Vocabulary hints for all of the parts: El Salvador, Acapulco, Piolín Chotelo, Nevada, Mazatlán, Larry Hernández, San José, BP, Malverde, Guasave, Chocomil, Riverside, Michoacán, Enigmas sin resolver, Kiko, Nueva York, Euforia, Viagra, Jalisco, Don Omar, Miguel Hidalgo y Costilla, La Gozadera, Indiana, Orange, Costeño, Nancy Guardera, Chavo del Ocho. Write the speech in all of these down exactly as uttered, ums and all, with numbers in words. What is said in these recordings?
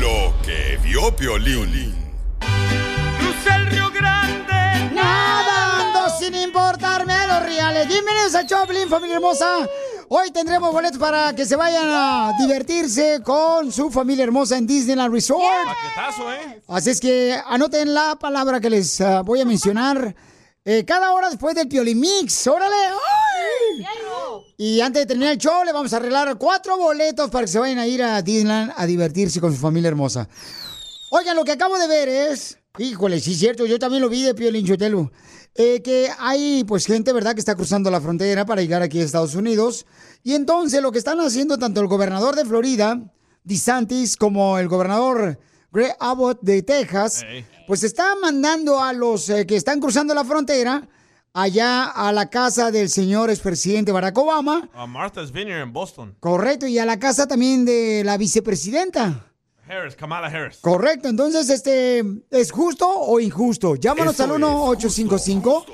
Lo que vio Piolín. Cruza el Río Grande. Nadando sin importarme a los reales. Bienvenidos a Choplin, familia hermosa. Hoy tendremos boletos para que se vayan a divertirse con su familia hermosa en Disneyland Resort. Paquetazo, ¿eh? Así es que anoten la palabra que les uh, voy a mencionar eh, cada hora después del Piolín Mix. ¡Órale! ¡Ay! Y antes de terminar el show, le vamos a arreglar cuatro boletos para que se vayan a ir a Disneyland a divertirse con su familia hermosa. Oigan, lo que acabo de ver es... Híjole, sí es cierto, yo también lo vi de Piolín Chotelo. Eh, que hay, pues, gente, ¿verdad?, que está cruzando la frontera para llegar aquí a Estados Unidos. Y entonces lo que están haciendo tanto el gobernador de Florida, DeSantis, como el gobernador Greg Abbott de Texas, hey. pues están mandando a los eh, que están cruzando la frontera allá a la casa del señor expresidente Barack Obama. A Martha's Vineyard en Boston. Correcto, y a la casa también de la vicepresidenta. Harris, Kamala Harris. Correcto, entonces, este, ¿es justo o injusto? Llámanos al uno ocho cinco cinco,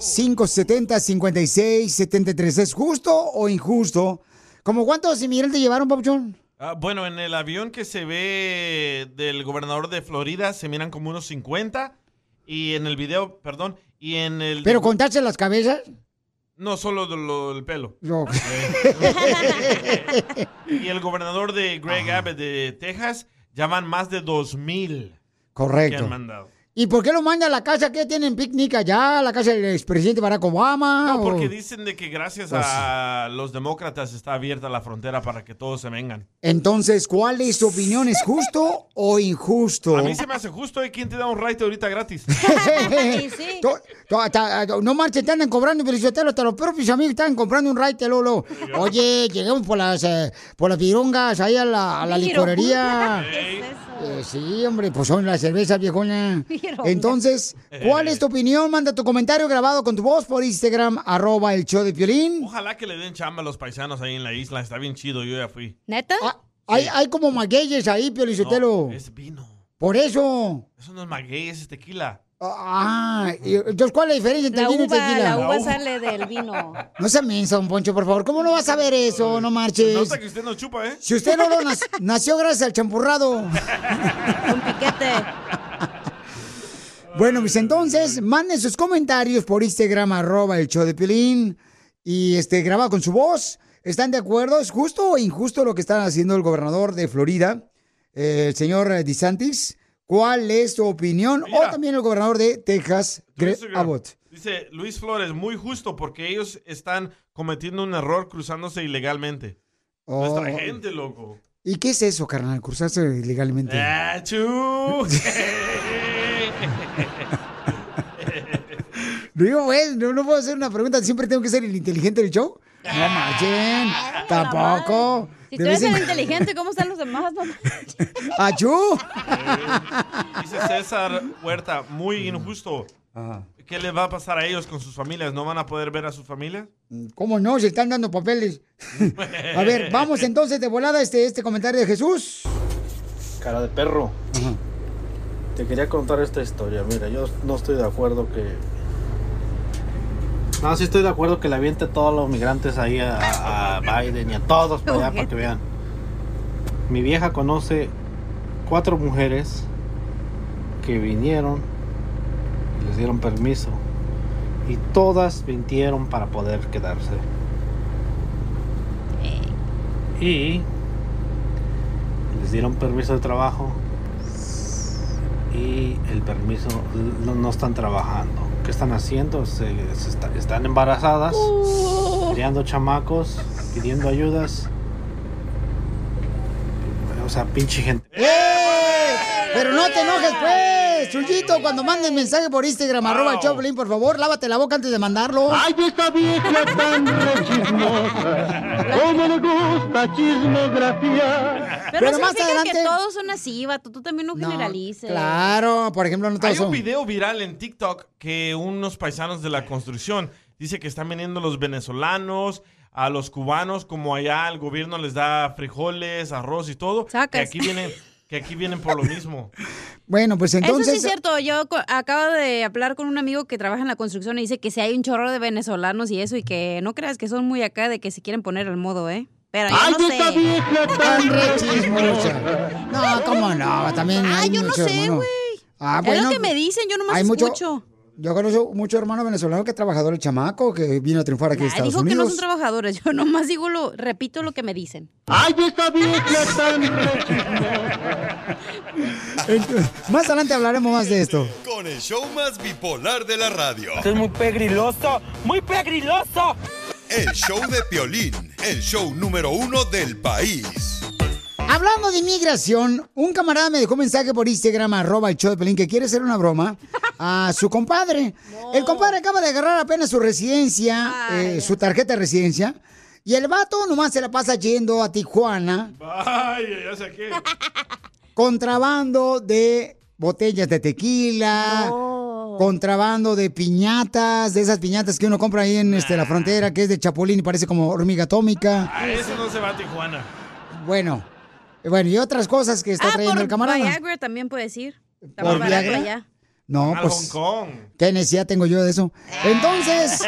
cinco siete cero, cinco seis siete tres. ¿Es justo o injusto? ¿Cómo cuántos inmigrantes llevaron, papuchón? Ah, bueno, en el avión que se ve del gobernador de Florida se miran como unos cincuenta. Y en el video, perdón... Y en el... ¿Pero contarse las cabezas? No, solo lo, lo, el pelo. No. Eh, y el gobernador de Greg ah. Abbott de Texas llaman más de dos mil. Correcto. Que han mandado. ¿Y por qué lo mandan a la casa que tienen picnic allá? ¿La casa del expresidente Barack Obama? No, porque o... dicen de que gracias pues... a los demócratas está abierta la frontera para que todos se vengan. Entonces, ¿cuál es tu opinión? ¿Es justo o injusto? A mí se me hace justo. ¿Y quién te da un ride ahorita gratis? Sí. No marchen, te andan cobrando, pero hasta los propios amigos están comprando un ride, Lolo. Oye, llegamos por las eh, por las virongas ahí a la, a la licorería. ¿Qué es eso? Eh, sí, hombre, pues son las cervezas, viejona. Entonces, ¿cuál es tu opinión? Manda tu comentario grabado con tu voz por Instagram, arroba el show de Piolín. Ojalá que le den chamba a los paisanos ahí en la isla. Está bien chido, yo ya fui. ¿Neta? Ah, hay, sí. hay como magueyes ahí, Piolizotelo. No, es vino. Por eso. Eso no es magueyes, es tequila. Ah, entonces, ¿cuál es la diferencia entre la vino uva, y tequila? La uva, la uva sale del vino. No se mensa, don Poncho, por favor. ¿Cómo no vas a ver eso? No marches. Nota que usted no chupa, ¿eh? Si usted no lo nació, nació gracias al champurrado. Con piquete. Bueno, pues entonces, manden sus comentarios por Instagram, arroba el show de Piolín, y este, grabado con su voz. ¿Están de acuerdo? ¿Es justo o injusto lo que está haciendo el gobernador de Florida, eh, el señor DeSantis? ¿Cuál es tu opinión? Mira, o también el gobernador de Texas, Greg Abbott. Dice Luis Flores, muy justo porque ellos están cometiendo un error cruzándose ilegalmente. Oh. Nuestra gente, loco. ¿Y qué es eso, carnal? Cruzarse ilegalmente. Ah, chú. Digo, güey, no, no puedo hacer una pregunta. ¿Siempre tengo que ser el inteligente del show? No marchen, tampoco. Si tú eres el inteligente, ¿cómo están los demás? ¡Achú! Dice César Huerta, muy injusto. Ajá. ¿Qué les va a pasar a ellos con sus familias? ¿No van a poder ver a sus familias? ¿Cómo no? Se están dando papeles. A ver, vamos entonces de volada este, este comentario de Jesús. Cara de perro. Ajá. Te quería contar esta historia. Mira, yo no estoy de acuerdo que... No, sí estoy de acuerdo que le avienten todos los migrantes ahí a, a Biden y a todos para allá para que vean. Mi vieja conoce cuatro mujeres que vinieron y les dieron permiso. Y todas mintieron para poder quedarse. Y les dieron permiso de trabajo y el permiso, no, no están trabajando. ¿Qué están haciendo? Se, se está, están embarazadas, uh. criando chamacos, pidiendo ayudas. O sea, pinche gente. ¡Eh! Pero no te enojes, pues, Chuyito, cuando manden mensaje por Instagram, wow. arroba el Choplin, por favor, lávate la boca antes de mandarlo. ¡Ay, vieja vieja tan chismosa! ¡Cómo le gusta chismografía! Pero, Pero más adelante... que todos son así, vato, tú también no generalices. No, claro, por ejemplo, no todos Hay un son... video viral en TikTok que unos paisanos de la construcción dice que están viniendo los venezolanos... a los cubanos, como allá el gobierno les da frijoles, arroz y todo, que aquí, vienen, que aquí vienen por lo mismo. Bueno, pues entonces... Eso sí es cierto, yo acabo de hablar con un amigo que trabaja en la construcción y dice que si hay un chorro de venezolanos y eso, y que no creas que son muy acá de que se quieren poner al modo, ¿eh? Pero yo Ay, no sé. Vieja, tan rechismosa. No, cómo no, también hay Ay, yo no sé, güey. Ah, bueno, es lo que me dicen, yo nomás escucho. Mucho... Yo conozco muchos hermanos venezolanos que trabajador el chamaco, que vino a triunfar aquí nah, en Estados dijo Unidos. Dijo que no son trabajadores, yo nomás digo lo, repito lo que me dicen. ¡Ay, vieja vieja tan Entonces, más adelante hablaremos más de esto. Con el show más bipolar de la radio. Esto es muy pegriloso, muy pegriloso. El show de Piolín, el show número uno del país. Hablando de inmigración, un camarada me dejó un mensaje por Instagram, arroba el show de Pelín, que quiere hacer una broma a su compadre. No. El compadre acaba de agarrar apenas su residencia, eh, su tarjeta de residencia, y el vato nomás se la pasa yendo a Tijuana. Vaya, ya sé qué. Contrabando de botellas de tequila, no. contrabando de piñatas, de esas piñatas que uno compra ahí en este, la frontera, que es de chapulín y parece como hormiga atómica. Ah, eso no se va a Tijuana. Bueno... Bueno, y otras cosas que está ah, trayendo el camarada. Viagra también puedes ir. ¿Por Viagra? Allá. No, Al pues... Hong Kong. ¿Qué necesidad tengo yo de eso? Entonces,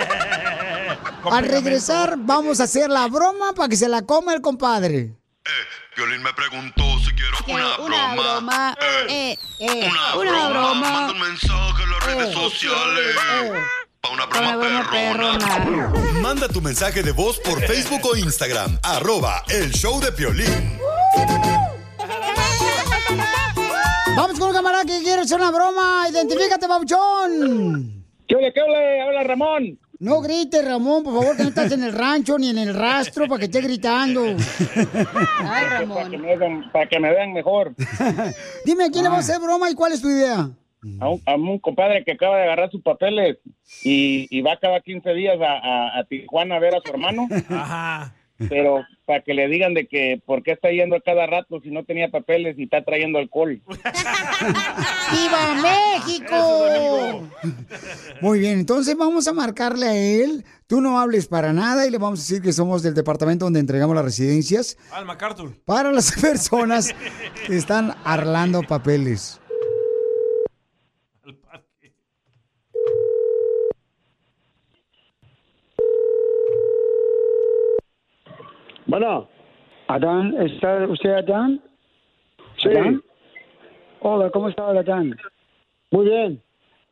al regresar vamos a hacer la broma para que se la coma el compadre. Eh, Piolín me preguntó si quiero una, eh, una broma. broma. Eh, eh, eh, una, una broma. broma. Manda un mensaje en las eh, redes sociales. Eh, eh. Para una broma, broma perrona. perrona. Manda tu mensaje de voz por Facebook o Instagram. Arroba el show de Piolín. Vamos con un camarada que quiere hacer una broma. Identifícate, babuchón. ¿Qué ole, qué ole? Habla Ramón. No grites, Ramón, por favor, que no estás en el rancho ni en el rastro para que estés gritando. Ay, Ramón. Para que me vean, para que me vean mejor. Dime, ¿a quién le vas a hacer broma y cuál es tu idea? A un, a un compadre que acaba de agarrar sus papeles y, y va cada quince días a, a, a Tijuana a ver a su hermano. Ajá. Pero para que le digan de que por qué está yendo a cada rato si no tenía papeles y está trayendo alcohol. ¡Viva México! Muy bien, entonces vamos a marcarle a él. Tú no hables para nada y le vamos a decir que somos del departamento donde entregamos las residencias. Al MacArthur. Para las personas que están arlando papeles. Bueno. Adán, ¿está usted Adán? Sí. ¿Adán? Hola, ¿cómo está Adán? Muy bien.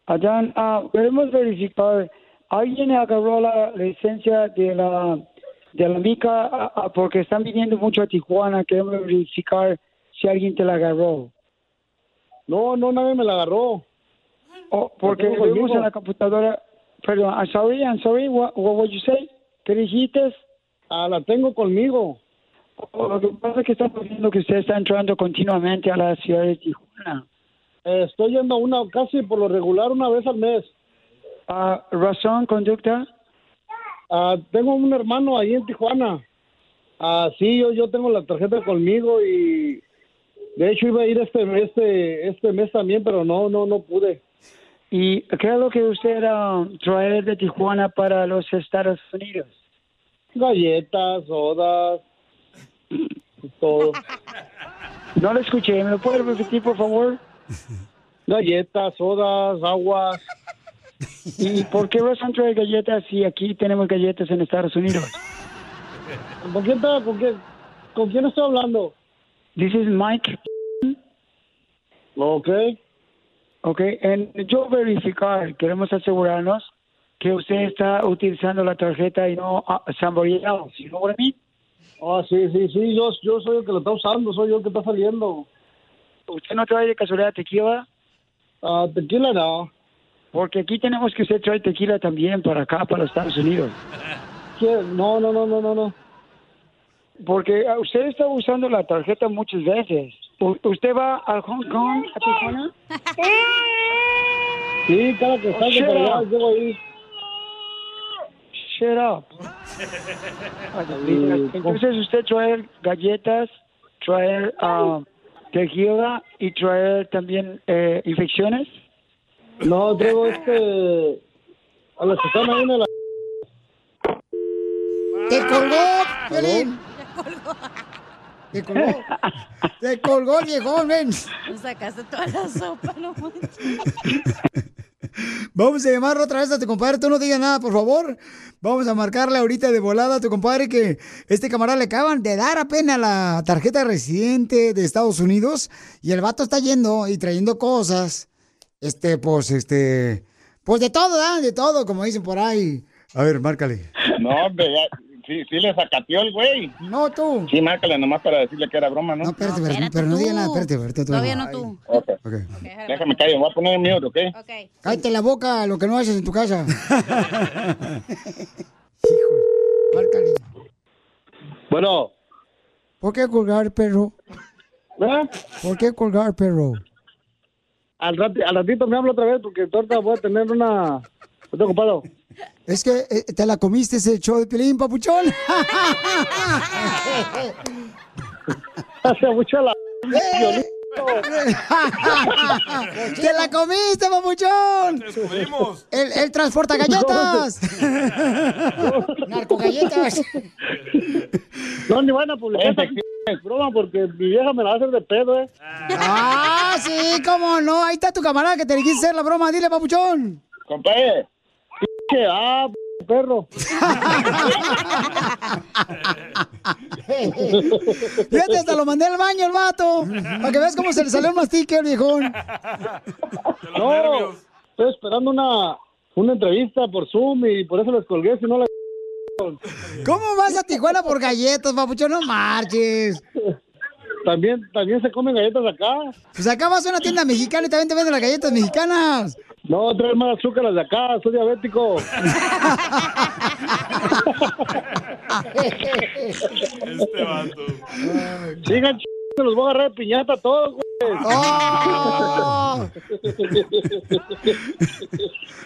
Adán, uh, queremos verificar, ¿alguien agarró la licencia de la de la mica? Uh, porque están viniendo mucho a Tijuana, queremos verificar si alguien te la agarró. No, no, nadie me la agarró. Oh, porque no vimos en la computadora, perdón, I'm sorry, I'm sorry, what, what would you say? ¿Qué dijiste? Ah, la tengo conmigo. Oh, lo que pasa es que estamos viendo que usted está entrando continuamente a la ciudad de Tijuana. Eh, estoy yendo una casi por lo regular una vez al mes. Ah, ¿razón, conducta? Ah, tengo un hermano ahí en Tijuana. Ah, sí, yo, yo tengo la tarjeta conmigo y de hecho iba a ir este mes, este, este mes también, pero no, no, no pude. ¿Y qué es lo que usted era um, traer de Tijuana para los Estados Unidos? Galletas, sodas, todo. No lo escuché, ¿me lo puede repetir, por favor? Galletas, sodas, aguas. ¿Y por qué razón trae galletas si aquí tenemos galletas en Estados Unidos? ¿Con quién, está, con quién, con quién estoy hablando? This is Mike. Ok. Ok, en yo verificar, queremos asegurarnos que usted está utilizando la tarjeta y no uh, samboreado, ¿sí? ¿No por mí? Ah, sí, sí, sí, yo, yo soy el que lo está usando, soy yo el que está saliendo. ¿Usted no trae de casualidad tequila? Uh, tequila no. Porque aquí tenemos que usted trae tequila también para acá, para los Estados Unidos. ¿Qué? No, no, no, no, no, no. Porque usted está usando la tarjeta muchas veces. ¿Usted va a Hong Kong, a Tijuana? Sí, cada que salga para allá, yo voy a ir. Shut up. Entonces usted trae galletas, trae uh, tequila y trae también eh, infecciones. No, traigo este... a la Susana una la... ¡Te colgó, Pelín! ¡Te colgó! ¡Te colgó, viejón, ven! Nos sacaste toda la sopa, no manches. Vamos a llamar otra vez a tu compadre. Tú no digas nada, por favor. Vamos a marcarle ahorita de volada a tu compadre que este camarada le acaban de dar apenas la tarjeta residente de Estados Unidos y el vato está yendo y trayendo cosas. Este, pues, este... Pues de todo, ¿eh? De todo, como dicen por ahí. A ver, márcale. No, hombre, sí, sí le sacateó el güey. No, tú. Sí, márcale nomás para decirle que era broma, ¿no? No, espérate, no, espérate, pero no digas nada, espérate, espérate. Todavía no tú. Ok, ok. okay Déjame callar, voy a poner el mute, ¿ok? Ok. Cállate la boca, lo que no haces en tu casa. Híjole, márcale. Bueno. ¿Por qué colgar, perro? ¿Eh? ¿Por qué colgar, perro? Al, rat, al ratito me hablo otra vez porque torta voy a tener una... Estoy ocupado. Es que eh, te la comiste ese show de Pelín, papuchón. Se abuchó la... ¡Te la comiste, papuchón! ¡Te descubrimos! ¡Él, él transporta galletas! ¡Narco galletas! No, ni van a publicar esta broma porque mi vieja me la va a hacer de pedo, ¿eh? ¡Ah, sí! ¡Cómo no! Ahí está tu camarada que te quise hacer la broma. Dile, papuchón. Compadre. ¿Qué? ¡Ah, perro! Fíjate, hasta lo mandé al baño el vato. Para que veas cómo se le salió el mastique, viejón. No, nervios. Estoy esperando una, una entrevista por Zoom y por eso les colgué, si no la... ¿Cómo vas a Tijuana por galletas, papucho? No marches. También, también se comen galletas acá. Pues acá vas a una tienda mexicana y también te venden las galletas mexicanas. No, trae más azúcar las de acá, soy diabético. Este vato. Sigan, ch... se los voy a agarrar de piñata a todos, güey. Oh.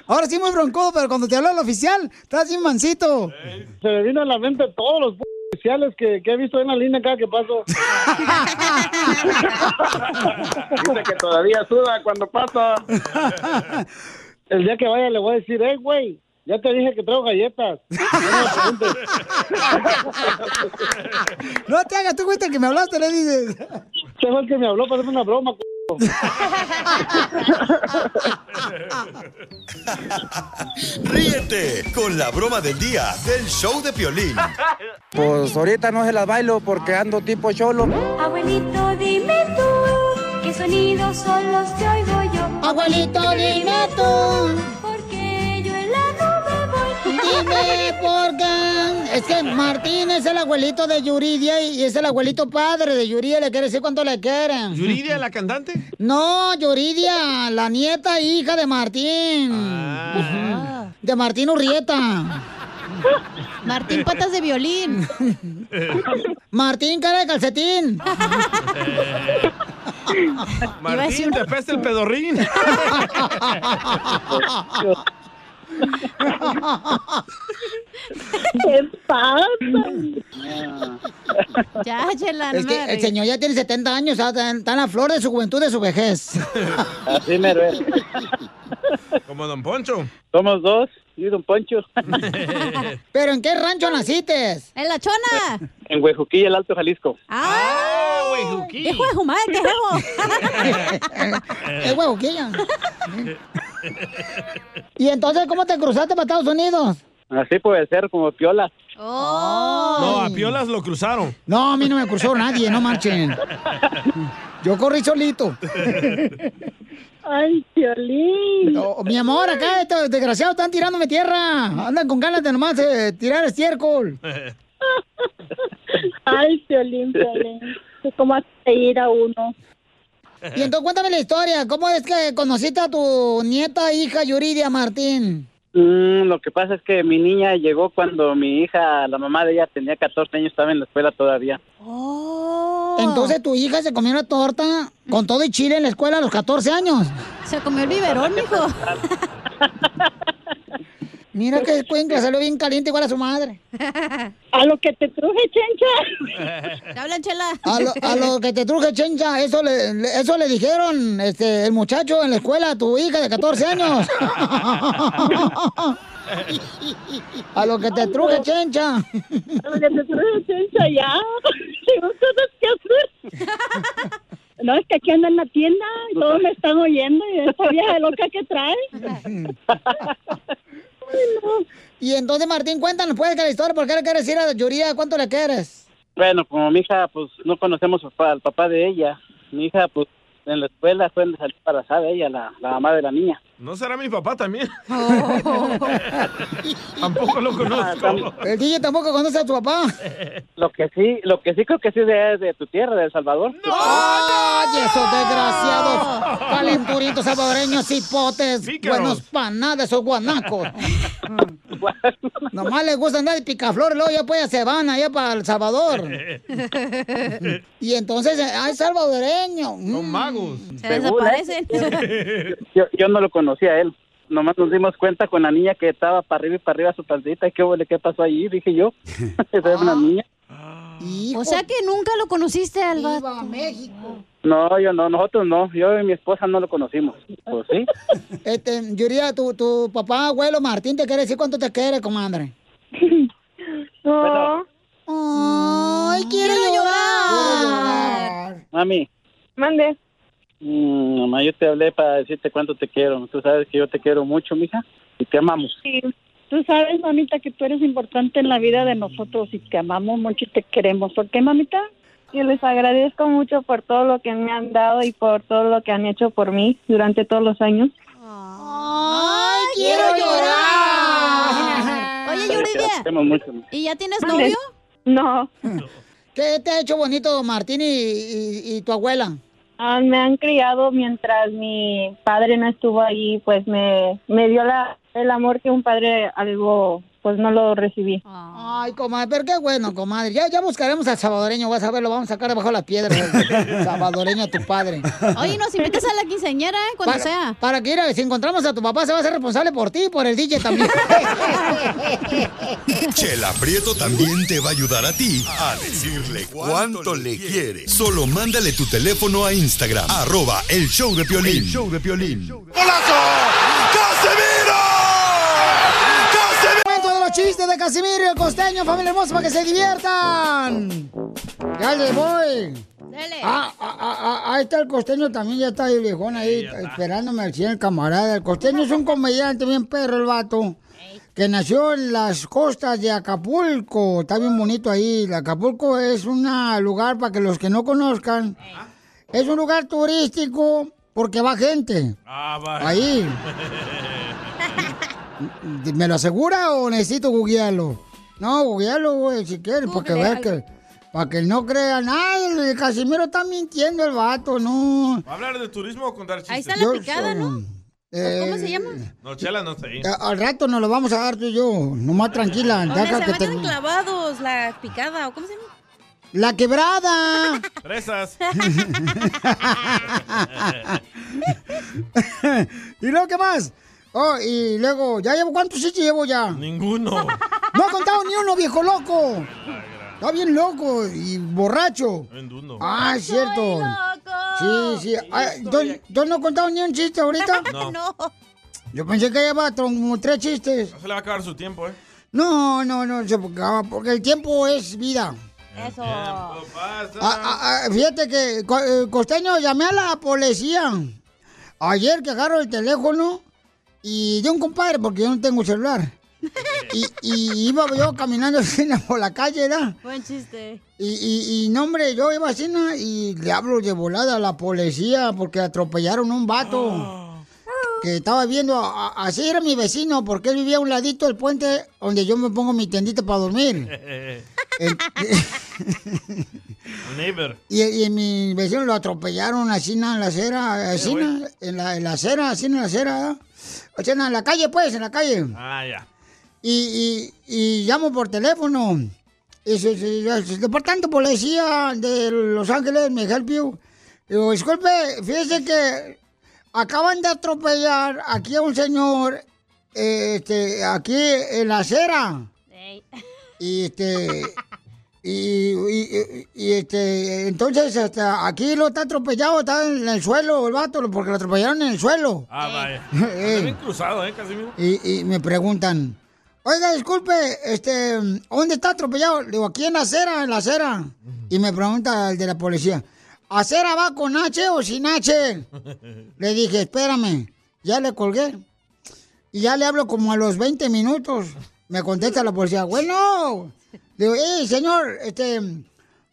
Ahora sí muy broncudo, pero cuando te habló el oficial, estás bien mansito. ¿Eh? Se me vino a la mente todos los... oficiales que, que he visto en la línea acá que paso. Dice que todavía suda cuando pasa. El día que vaya le voy a decir, hey, güey, ya te dije que traigo galletas. No te hagas, tú fuiste el que me hablaste, le dices. Ese fue el que me habló para hacerme una broma, c***. Ríete con la broma del día del show de Piolín. Pues ahorita no se las bailo porque ando tipo cholo. Abuelito, dime tú, ¿qué sonidos son los que oigo yo? Abuelito, dime tú, porque yo en la nube voy. Dime por qué. Es que Martín es el abuelito de Yuridia y es el abuelito padre de Yuridia. Le quiere decir cuánto le quieren. ¿Yuridia la cantante? No, Yuridia, la nieta hija de Martín. Ah. De Martín Urrieta. Martín Patas de Violín. Martín Cara de Calcetín. Martín te peste el pedorrín. ¿Qué pasa? Ya, Chela, es que el señor ya tiene setenta años, está en la flor de su juventud, de su vejez. Así me ve. Como Don Poncho. Somos dos y Don Poncho. ¿Pero en qué rancho naciste? En La Chona. En Huejuquilla, el Alto Jalisco. ¡Ah! ¡Huejuquilla! ¡Es Huejumada, qué huevo! ¡Es Huejuquilla! ¿Y entonces cómo te cruzaste para Estados Unidos? Así puede ser, como piolas. Oh. No, a piolas lo cruzaron. No, a mí no me cruzó nadie, no marchen. Yo corrí solito. Ay, Piolín. No, mi amor, acá estos desgraciados están tirándome tierra. Andan con ganas de nomás eh, tirar estiércol. Ay, Piolín, Piolín. ¿Cómo hace ir a uno? Y entonces cuéntame la historia, ¿cómo es que conociste a tu nieta, hija Yuridia, Martín? Mm, lo que pasa es que mi niña llegó cuando mi hija, la mamá de ella tenía catorce años, estaba en la escuela todavía. Oh. Entonces tu hija se comió una torta con todo y chile en la escuela a los catorce años. Se comió el biberón, mijo. Mira que cuenca, salió bien caliente igual a su madre. A lo que te truje, chencha. ¿Te hablan, Chela? A lo, a lo que te truje, chencha. Eso le, le, eso le dijeron este, el muchacho en la escuela a tu hija de catorce años. A lo que te truje, chencha. A lo que te truje, chencha, ya. Tengo cosas que hacer. No, es que aquí anda en la tienda y todos me están oyendo y esa vieja loca que trae. No. Y entonces, Martín, cuéntanos, ¿puedes que la historia? ¿Por qué le quieres ir a Yuridia? ¿Cuánto le quieres? Bueno, como mi hija, pues, no conocemos al papá de ella. Mi hija, pues, en la escuela fue embarazada ella, la, la mamá de la niña. ¿No será mi papá también? Oh. Tampoco lo conozco. El D J tampoco conoce a tu papá. Lo que sí, lo que sí creo que sí es de, de tu tierra, de El Salvador. ¡No! ¡Oh, no! Y esos desgraciados calenturitos salvadoreños, hipotes, pícaros, buenos panadas, esos guanacos. Nomás les gusta andar de picaflor, luego ya pues se van allá para El Salvador. Y entonces, ¡ay, salvadoreño! Los magos. Se desaparecen. Yo, yo no lo conozco. Conocí a él, nomás nos dimos cuenta con la niña que estaba para arriba y para arriba su pancita, y qué huele, qué pasó allí, dije yo, esa es una niña. Hijo. O sea que nunca lo conociste al vato. México. No, yo no, nosotros no, yo y mi esposa no lo conocimos, pues sí. Este, Yuridia, tu, tu papá, abuelo, Martín, ¿te quiere decir cuánto te quiere, comadre? No. Bueno. Ay, quiero llorar. llorar. Mami. Mande. Mm, mamá, yo te hablé para decirte cuánto te quiero. Tú sabes que yo te quiero mucho, mija, y te amamos. Sí, tú sabes, mamita, que tú eres importante en la vida de nosotros y te amamos mucho y te queremos. ¿Por qué, mamita? Yo les agradezco mucho por todo lo que me han dado y por todo lo que han hecho por mí durante todos los años. ¡Ay, quiero llorar! Oye, Yuridia, ¿y ya tienes novio? No. ¿Qué te ha hecho bonito, Martín, y, y, y tu abuela? Ah, me han criado mientras mi padre no estuvo ahí, pues me, me dio la, el amor que un padre algo, pues no lo recibí. Ay, comadre, pero qué bueno, comadre. Ya, ya buscaremos al salvadoreño, vas a ver, lo vamos a sacar debajo de la piedra. Salvadoreño a tu padre. Oye, nos invitas a la quinceañera, ¿eh? Cuando para, sea. Para que ir a, si encontramos a tu papá, se va a hacer responsable por ti y por el D J también. Chela Prieto también te va a ayudar a ti a decirle cuánto le quieres. Solo mándale tu teléfono a Instagram, arroba el show de Piolín. El show de Piolín. ¡Golazo! ¡Casimiro! Chiste de Casimiro y el Costeño, familia hermosa, para que se diviertan. Ya les voy. Dale. Ah, ah, ah, ah, ahí está el Costeño también, ya está el viejón ahí, sí, esperándome al cien, camarada. El Costeño es un comediante bien perro, el vato, que nació en las costas de Acapulco. Está bien bonito ahí. Acapulco es un lugar, para que los que no conozcan, es un lugar turístico porque va gente. Ah, vale. Ahí. ¿Me lo asegura o necesito googlearlo? No, googlearlo, güey, si quieres, para que veas que... Para que no crean, ay, el Casimiro está mintiendo el vato, no. ¿Va a hablar de turismo o contar chistes? Ahí está la picada, yo, ¿no? Eh, ¿Cómo se llama? No, Chela, no sé. Al rato nos lo vamos a dar tú y yo, nomás tranquila. Donde se van te... clavados, la picada, ¿o cómo se llama? ¡La quebrada! ¡Presas! ¿Y luego qué más? Oh, y luego, ¿ya llevo cuántos chistes llevo ya? Ninguno. No ha contado ni uno, viejo loco. Está bien loco y borracho. Venduno. Ah, es cierto. Loco. Sí, sí. ¿Tú no has contado ni un chiste ahorita? No. No. Yo pensé que llevaba como tres chistes. No se le va a acabar su tiempo, ¿eh? No, no, no, porque el tiempo es vida. Eso. El pasa. Ah, ah, fíjate que, Costeño, llamé a la policía ayer que agarro el teléfono. Y de un compadre, porque yo no tengo celular. Y, y iba yo caminando así por la calle, ¿verdad? Buen chiste. Y, y, y no, hombre, yo iba así, ¿no? Y le hablo de volada a la policía porque atropellaron a un vato. Oh. Que estaba viendo, a, a, así era mi vecino, porque él vivía a un ladito del puente donde yo me pongo mi tendita para dormir. eh, eh, neighbor. Y, y mi vecino lo atropellaron así en la acera, así hey, en, la, en la acera, así en la acera. O sea, en la calle, pues, en la calle. Ah, ya. Y, y, y llamo por teléfono. Y se, se, se, se, departamento de policía de Los Ángeles, me help you. Digo, disculpe, fíjese que acaban de atropellar aquí a un señor, eh, este, aquí en la acera. Hey. Y este... Y, y, y este entonces hasta aquí lo está atropellado, está en el suelo el vato, porque lo atropellaron en el suelo. Ah, vaya. Está bien cruzado, ¿eh, Casimiro? Y, y me preguntan, oiga, disculpe, este, ¿dónde está atropellado? Digo, aquí en la acera, en la acera. Uh-huh. Y me pregunta el de la policía, ¿acera va con H o sin H? Le dije, espérame, ya le colgué. Y ya le hablo como a los veinte minutos. Me contesta la policía, bueno... Digo, hey, señor, este,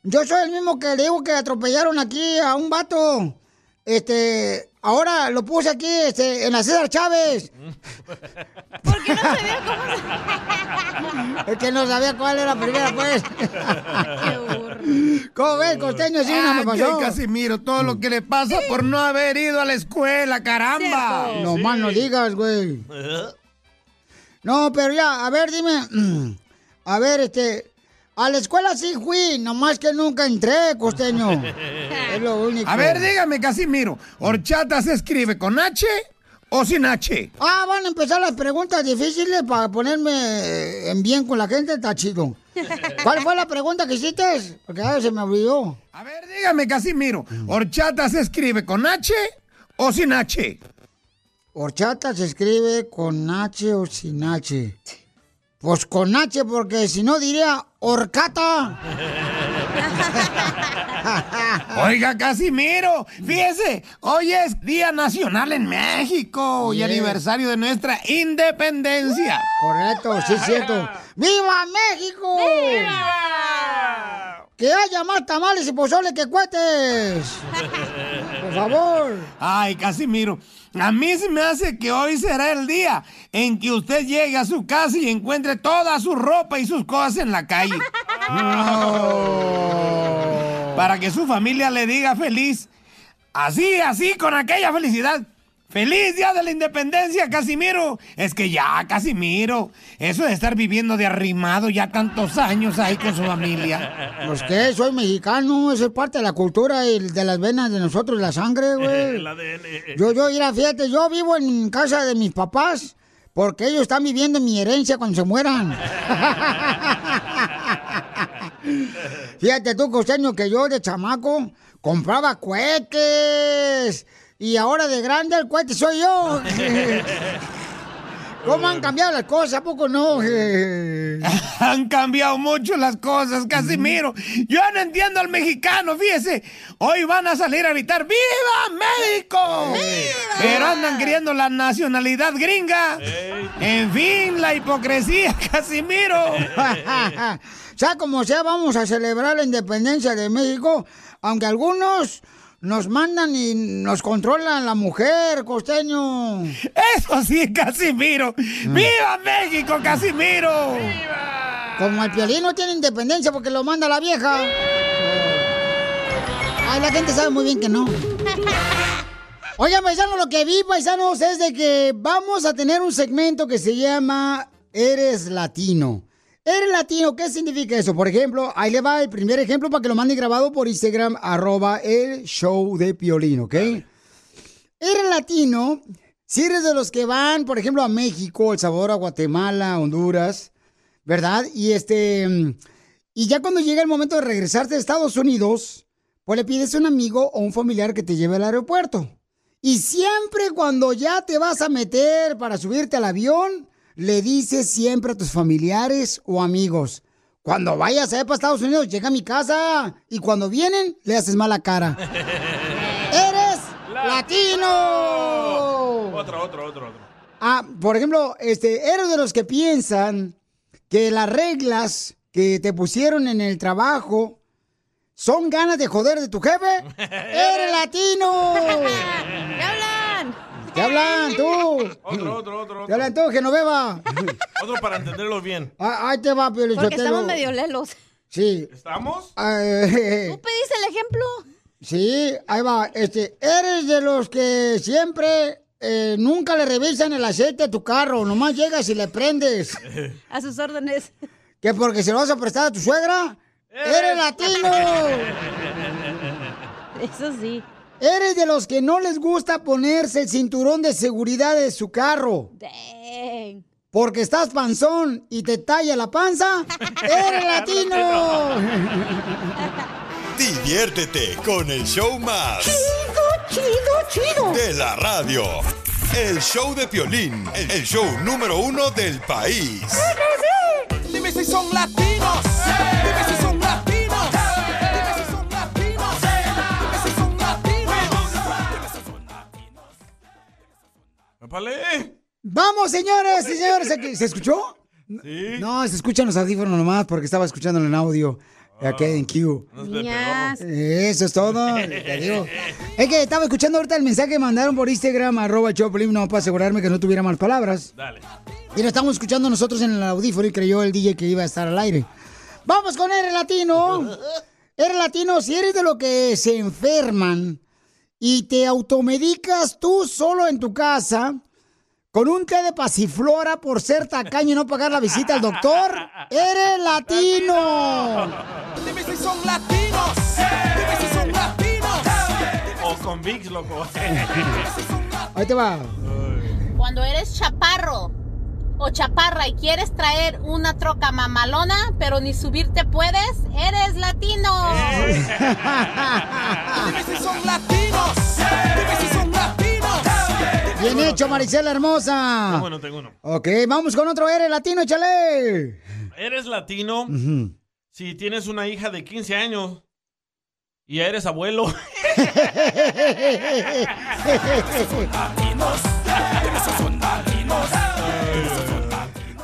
yo soy el mismo que le digo que atropellaron aquí a un vato. Este, ahora lo puse aquí, este, en la César Chávez. ¿Por qué no sabía cómo se... Es que no sabía cuál era la primera, pues. Qué burro. ¿Cómo ves, Costeño? Sí, no me pasó. Casimiro, todo lo que le pasa por no haber ido a la escuela, caramba. No sí. más no digas, güey. No, pero ya, a ver, dime... A ver, este... A la escuela sí fui, nomás que nunca entré, Costeño. Es lo único. A ver, dígame, Casimiro, ¿horchata se escribe con H o sin H? Ah, van a empezar las preguntas difíciles para ponerme en bien con la gente, está chido. ¿Cuál fue la pregunta que hiciste? Porque ah, se me olvidó. A ver, dígame, Casimiro, ¿horchata se escribe con H o sin H? ¿Horchata se escribe con H o sin H? Pues con H, porque si no diría horcata. Oiga, Casimiro, fíjese, hoy es Día Nacional en México yeah. y aniversario de nuestra independencia. Correcto, sí es cierto. ¡Viva México! ¡Viva! Que haya más tamales y pozoles que cuetes. Por favor. Ay, Casimiro. A mí se me hace que hoy será el día en que usted llegue a su casa y encuentre toda su ropa y sus cosas en la calle. No. Para que su familia le diga feliz. Así, así, con aquella felicidad. ¡Feliz Día de la Independencia, Casimiro! Es que ya, Casimiro, eso de estar viviendo de arrimado ya tantos años ahí con su familia. Pues que soy mexicano, eso es parte de la cultura y de las venas de nosotros, la sangre, güey. El A D N. Yo, yo, mira, fíjate, yo vivo en casa de mis papás porque ellos están viviendo mi herencia cuando se mueran. Fíjate tú, Costeño, que yo de chamaco compraba cohetes... Y ahora de grande el cuate soy yo. ¿Cómo han cambiado las cosas? ¿A poco no? Han cambiado mucho las cosas, Casimiro. Yo no entiendo al mexicano, fíjese. Hoy van a salir a gritar ¡Viva México! ¡Viva! Pero andan queriendo la nacionalidad gringa. Hey. En fin, la hipocresía, Casimiro. Ya como sea, vamos a celebrar la independencia de México, aunque algunos... Nos mandan y nos controlan la mujer, Costeño. Eso sí, Casimiro. ¡Viva México, Casimiro! ¡Viva! Como el Piolín no tiene independencia porque lo manda la vieja. Ay, la gente sabe muy bien que no. Oigan, paisanos, lo que vi, paisanos, es de que vamos a tener un segmento que se llama Eres Latino. ¿Eres latino? ¿Qué significa eso? Por ejemplo, ahí le va el primer ejemplo para que lo mande grabado por Instagram, arroba el show de Piolín, ¿ok? ¿Eres latino? Si eres de los que van, por ejemplo, a México, El Salvador, a Guatemala, Honduras, ¿verdad? Y este, y ya cuando llega el momento de regresarte a Estados Unidos, pues le pides a un amigo o un familiar que te lleve al aeropuerto. Y siempre cuando ya te vas a meter para subirte al avión... Le dices siempre a tus familiares o amigos, cuando vayas allá para Estados Unidos, llega a mi casa. Y cuando vienen, le haces mala cara. ¡Eres latino! Otro, otro, otro, otro. Ah, por ejemplo, este, eres de los que piensan que las reglas que te pusieron en el trabajo son ganas de joder de tu jefe. ¡Eres latino! ¡Qué hablas! ¡Te hablan tú! Otro, otro, otro. ¡Te hablan tú, Genoveva! Otro para entenderlos bien. Ah, ahí te va, Piolín. Porque estamos medio lelos. Sí. ¿Estamos? Eh, ¿Tú pediste el ejemplo? Sí, ahí va. Este, eres de los que siempre eh, nunca le revisan el aceite a tu carro. Nomás llegas y le prendes. A sus órdenes. ¿Que porque se lo vas a prestar a tu suegra? Eh. ¡Eres latino! Eso sí. Eres de los que no les gusta ponerse el cinturón de seguridad de su carro. Dang. Porque estás panzón y te talla la panza. ¡Eres latino! Diviértete con el show más... ¡Chido, chido, chido! ...de la radio. El show de Piolín. El show número uno del país. ¡Sí! ¡Dime si son latinos! ¡Dime si son latinos! Vale. ¡Vamos, señores y señores! ¿Se escuchó? ¿Sí? No, se escuchan los audífonos nomás porque estaba escuchándolo en audio. Ah, aquí en Q. Yes. Eso es todo. Te digo. Es que estaba escuchando ahorita el mensaje que mandaron por Instagram, arroba Choplin, no, para asegurarme que no tuviera mal palabras. Dale. Y lo estamos escuchando nosotros en el audífono y creyó el D J que iba a estar al aire. ¡Vamos con el latino! El latino, si eres de lo que se enferman y te automedicas tú solo en tu casa con un té de pasiflora por ser tacaño y no pagar la visita al doctor, ¡eres latino! Dime si son latinos. Dime si son latinos. O con Vicks, loco. Ahí te va. Cuando eres chaparro o chaparra y quieres traer una troca mamalona, pero ni subirte puedes, ¡eres latino! Dime si son latinos. Dime si son latinos. Bien hecho, Maricela hermosa. No, bueno, tengo uno. Ok, vamos con otro. Eres latino, échale. Eres latino uh-huh. si tienes una hija de quince años y eres abuelo.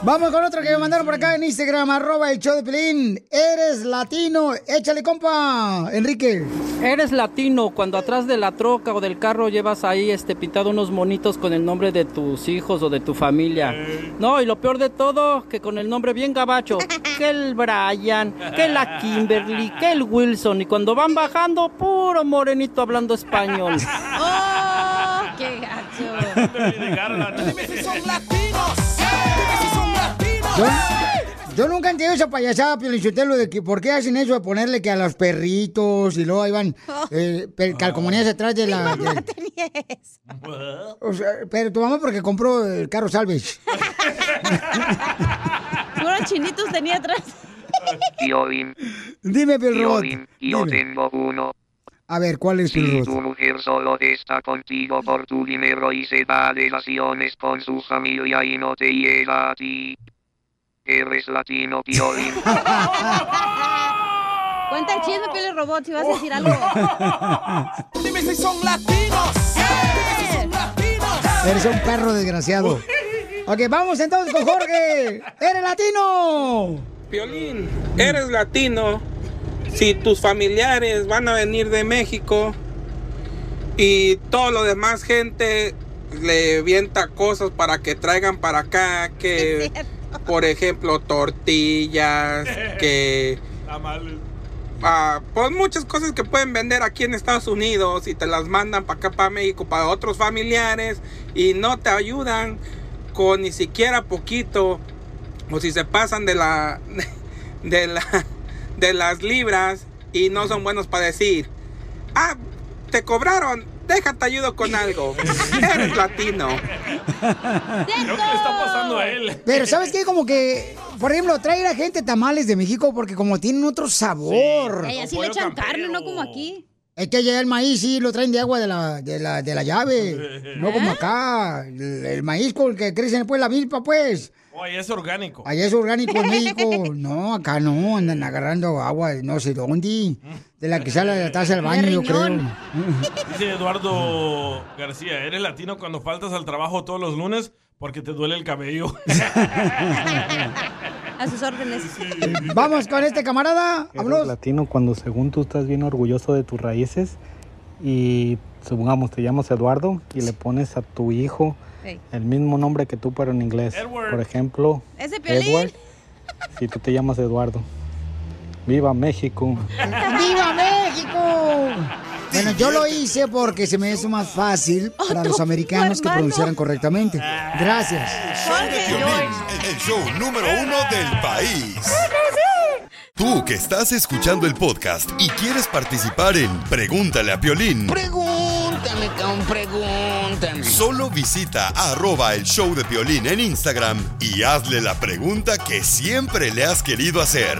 Vamos con otro que me mandaron por acá en Instagram, arroba el show de Pelín. Eres latino, échale compa, Enrique. Eres latino cuando atrás de la troca o del carro llevas ahí este pintado unos monitos con el nombre de tus hijos o de tu familia. No, y lo peor de todo, que con el nombre bien gabacho, que el Brian, que la Kimberly, que el Wilson. Y cuando van bajando, puro morenito hablando español. ¡Oh, qué gacho! Dime si son latinos. Yo, yo nunca he entendido esa payasada, Piolichotelo, de que por qué hacen eso de ponerle que a los perritos y luego ahí van eh, per, calcomanías atrás de la... Mi mamá de... tenía eso. O sea, pero tu mamá porque compró el carro salvage. Puros chinitos tenía atrás. Piolín. Dime, Piolín. Yo tengo uno. A ver, ¿cuál es tu... Si tu mujer solo está contigo por tu dinero y se va a relaciones con su familia y no te llega a ti, eres latino, Piolín. Cuenta el chisme, Piolín Robot, si vas a decir algo. Dime si son latinos. Dime si son latinos. Eres un perro desgraciado. Ok, vamos entonces con Jorge. Eres latino. Piolín, eres latino si tus familiares van a venir de México y todo lo demás gente le vienta cosas para que traigan para acá, que... Por ejemplo, tortillas, que... Tamales. Ah, pues muchas cosas que pueden vender aquí en Estados Unidos y te las mandan para acá, para México, para otros familiares y no te ayudan con ni siquiera poquito. O si se pasan de la... de la... de las libras y no son buenos para decir, ah, te cobraron, déjate ayudo con algo. Eres latino. Creo que le está pasando a él. Pero ¿sabes qué? Como que, por ejemplo, traer a gente tamales de México porque como tienen otro sabor. Sí, así le echan campero. Carne, no como aquí. Es que allá el maíz sí lo traen de agua de la, de la, de la llave. No como acá. El, el maíz con el que crecen pues la milpa, pues. Oh, allá es orgánico. Allá es orgánico en México. No, acá no, andan agarrando agua no sé dónde. De la que sale de la taza del baño, yo creo. Dice Eduardo García, eres latino cuando faltas al trabajo todos los lunes porque te duele el cabello. A sus órdenes. Vamos con este camarada. Eres latino cuando según tú estás bien orgulloso de tus raíces y supongamos te llamas Eduardo y le pones a tu hijo el mismo nombre que tú, pero en inglés. Edward. Por ejemplo, ¿ese Edward, si tú te llamas Eduardo. ¡Viva México! ¡Viva México! Bueno, yo lo hice porque se me hizo más fácil para los americanos que pronunciaran correctamente. Gracias. El, el show número uno del país. Tú que estás escuchando el podcast y quieres participar en Pregúntale a Piolín. Pregúntame, con pregúntame. Solo visita arroba el show de Piolín en Instagram y hazle la pregunta que siempre le has querido hacer.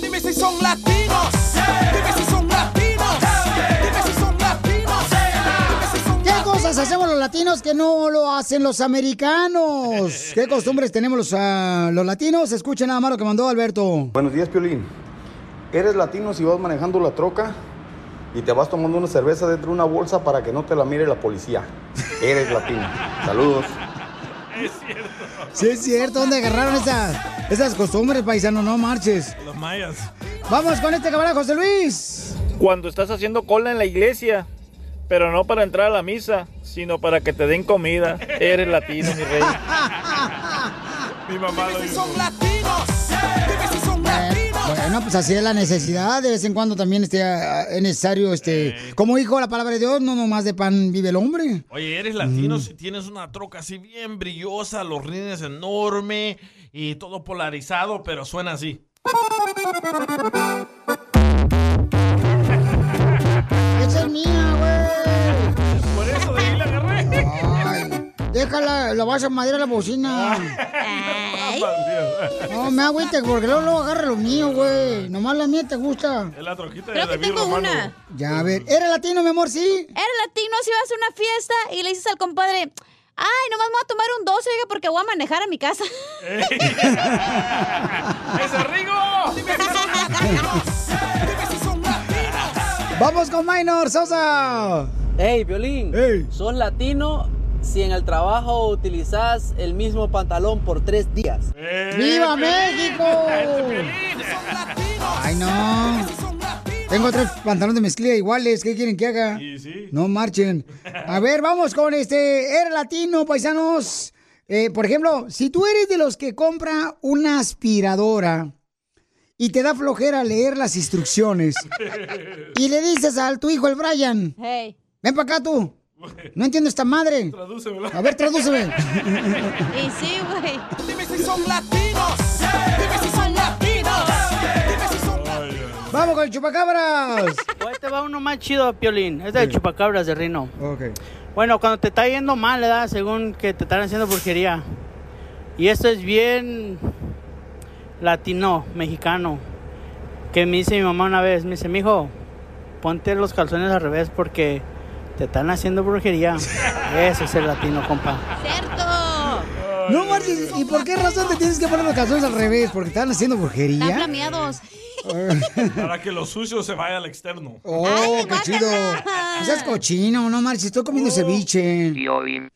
Dime si son latinos, dime si son latinos, dime si son latinos, dime si son latinos. ¿Qué cosas hacemos los latinos que no lo hacen los americanos? ¿Qué costumbres tenemos los, uh, los latinos? Escuchen nada más lo que mandó Alberto. Buenos días, Piolín. ¿Eres latino si vas manejando la troca y te vas tomando una cerveza dentro de una bolsa para que no te la mire la policía? Eres latino. Saludos. Es cierto. Sí, es cierto. ¿Dónde agarraron esas, esas costumbres, paisano? No marches. Los mayas. Vamos con este camarada, José Luis. Cuando estás haciendo cola en la iglesia, pero no para entrar a la misa, sino para que te den comida. Eres latino, mi rey. Mi mamá lo dice. Son latinos. Si son latinos. Bueno, pues así es la necesidad. De vez en cuando también este, es necesario, este, eh. como dijo la palabra de Dios, no nomás de pan vive el hombre. Oye, eres latino mm. si tienes una troca así bien brillosa, los rines enorme y todo polarizado, pero suena así. Esa es mía, güey. Por eso de ahí la agarré. Ay, déjala, la vas a madera la bocina. Ay. No, me agüites porque luego, luego agarra lo mío, güey. Nomás la mía te gusta. Es la troquita de Creo David que tengo Romano. Una. Ya, a ver. ¿Eres latino, mi amor? Sí. Eres latino si vas a una fiesta y le dices al compadre... Ay, nomás me voy a tomar un doce, oiga, porque voy a manejar a mi casa. ¡Ey! ¡Ese Rigo! ¡Dime si son latinos! ¡Dime si son latinos! ¡Vamos con Minor Sosa! ¡Ey, Violín! Ey. ¿Son latino si en el trabajo utilizas el mismo pantalón por tres días? Ey, ¡Viva Piolín. México! ¡Son latinos! ¡Ay, no! Tengo tres pantalones de mezclilla iguales. ¿Qué quieren que haga? Sí, sí. No marchen. A ver, vamos con este... Eres latino, paisanos. Eh, por ejemplo, si tú eres de los que compra una aspiradora y te da flojera leer las instrucciones y le dices a tu hijo, el Brian, hey. Ven para acá tú. No entiendo esta madre. Tradúcemela. A ver, tradúceme. Y sí, güey. Dime si son latinos. Dime si son latinos. ¡Vamos con el chupacabras! Este va uno más chido, Piolín. Este es el chupacabras de Rino. Okay. Bueno, cuando te está yendo mal, ¿verdad? Según que te están haciendo brujería. Y esto es bien latino, mexicano. Que me dice mi mamá una vez, me dice, mijo, ponte los calzones al revés porque te están haciendo brujería. Eso es el latino, compa. ¡Cierto! No, Martín, ¿y por qué razón te tienes que poner los calzones al revés? ¿Porque te están haciendo brujería? Están planeados. Para que lo sucio se vaya al externo. ¡Oh, ay, qué chido! No seas cochino, no marches, estoy comiendo oh. ceviche. Tío Bim.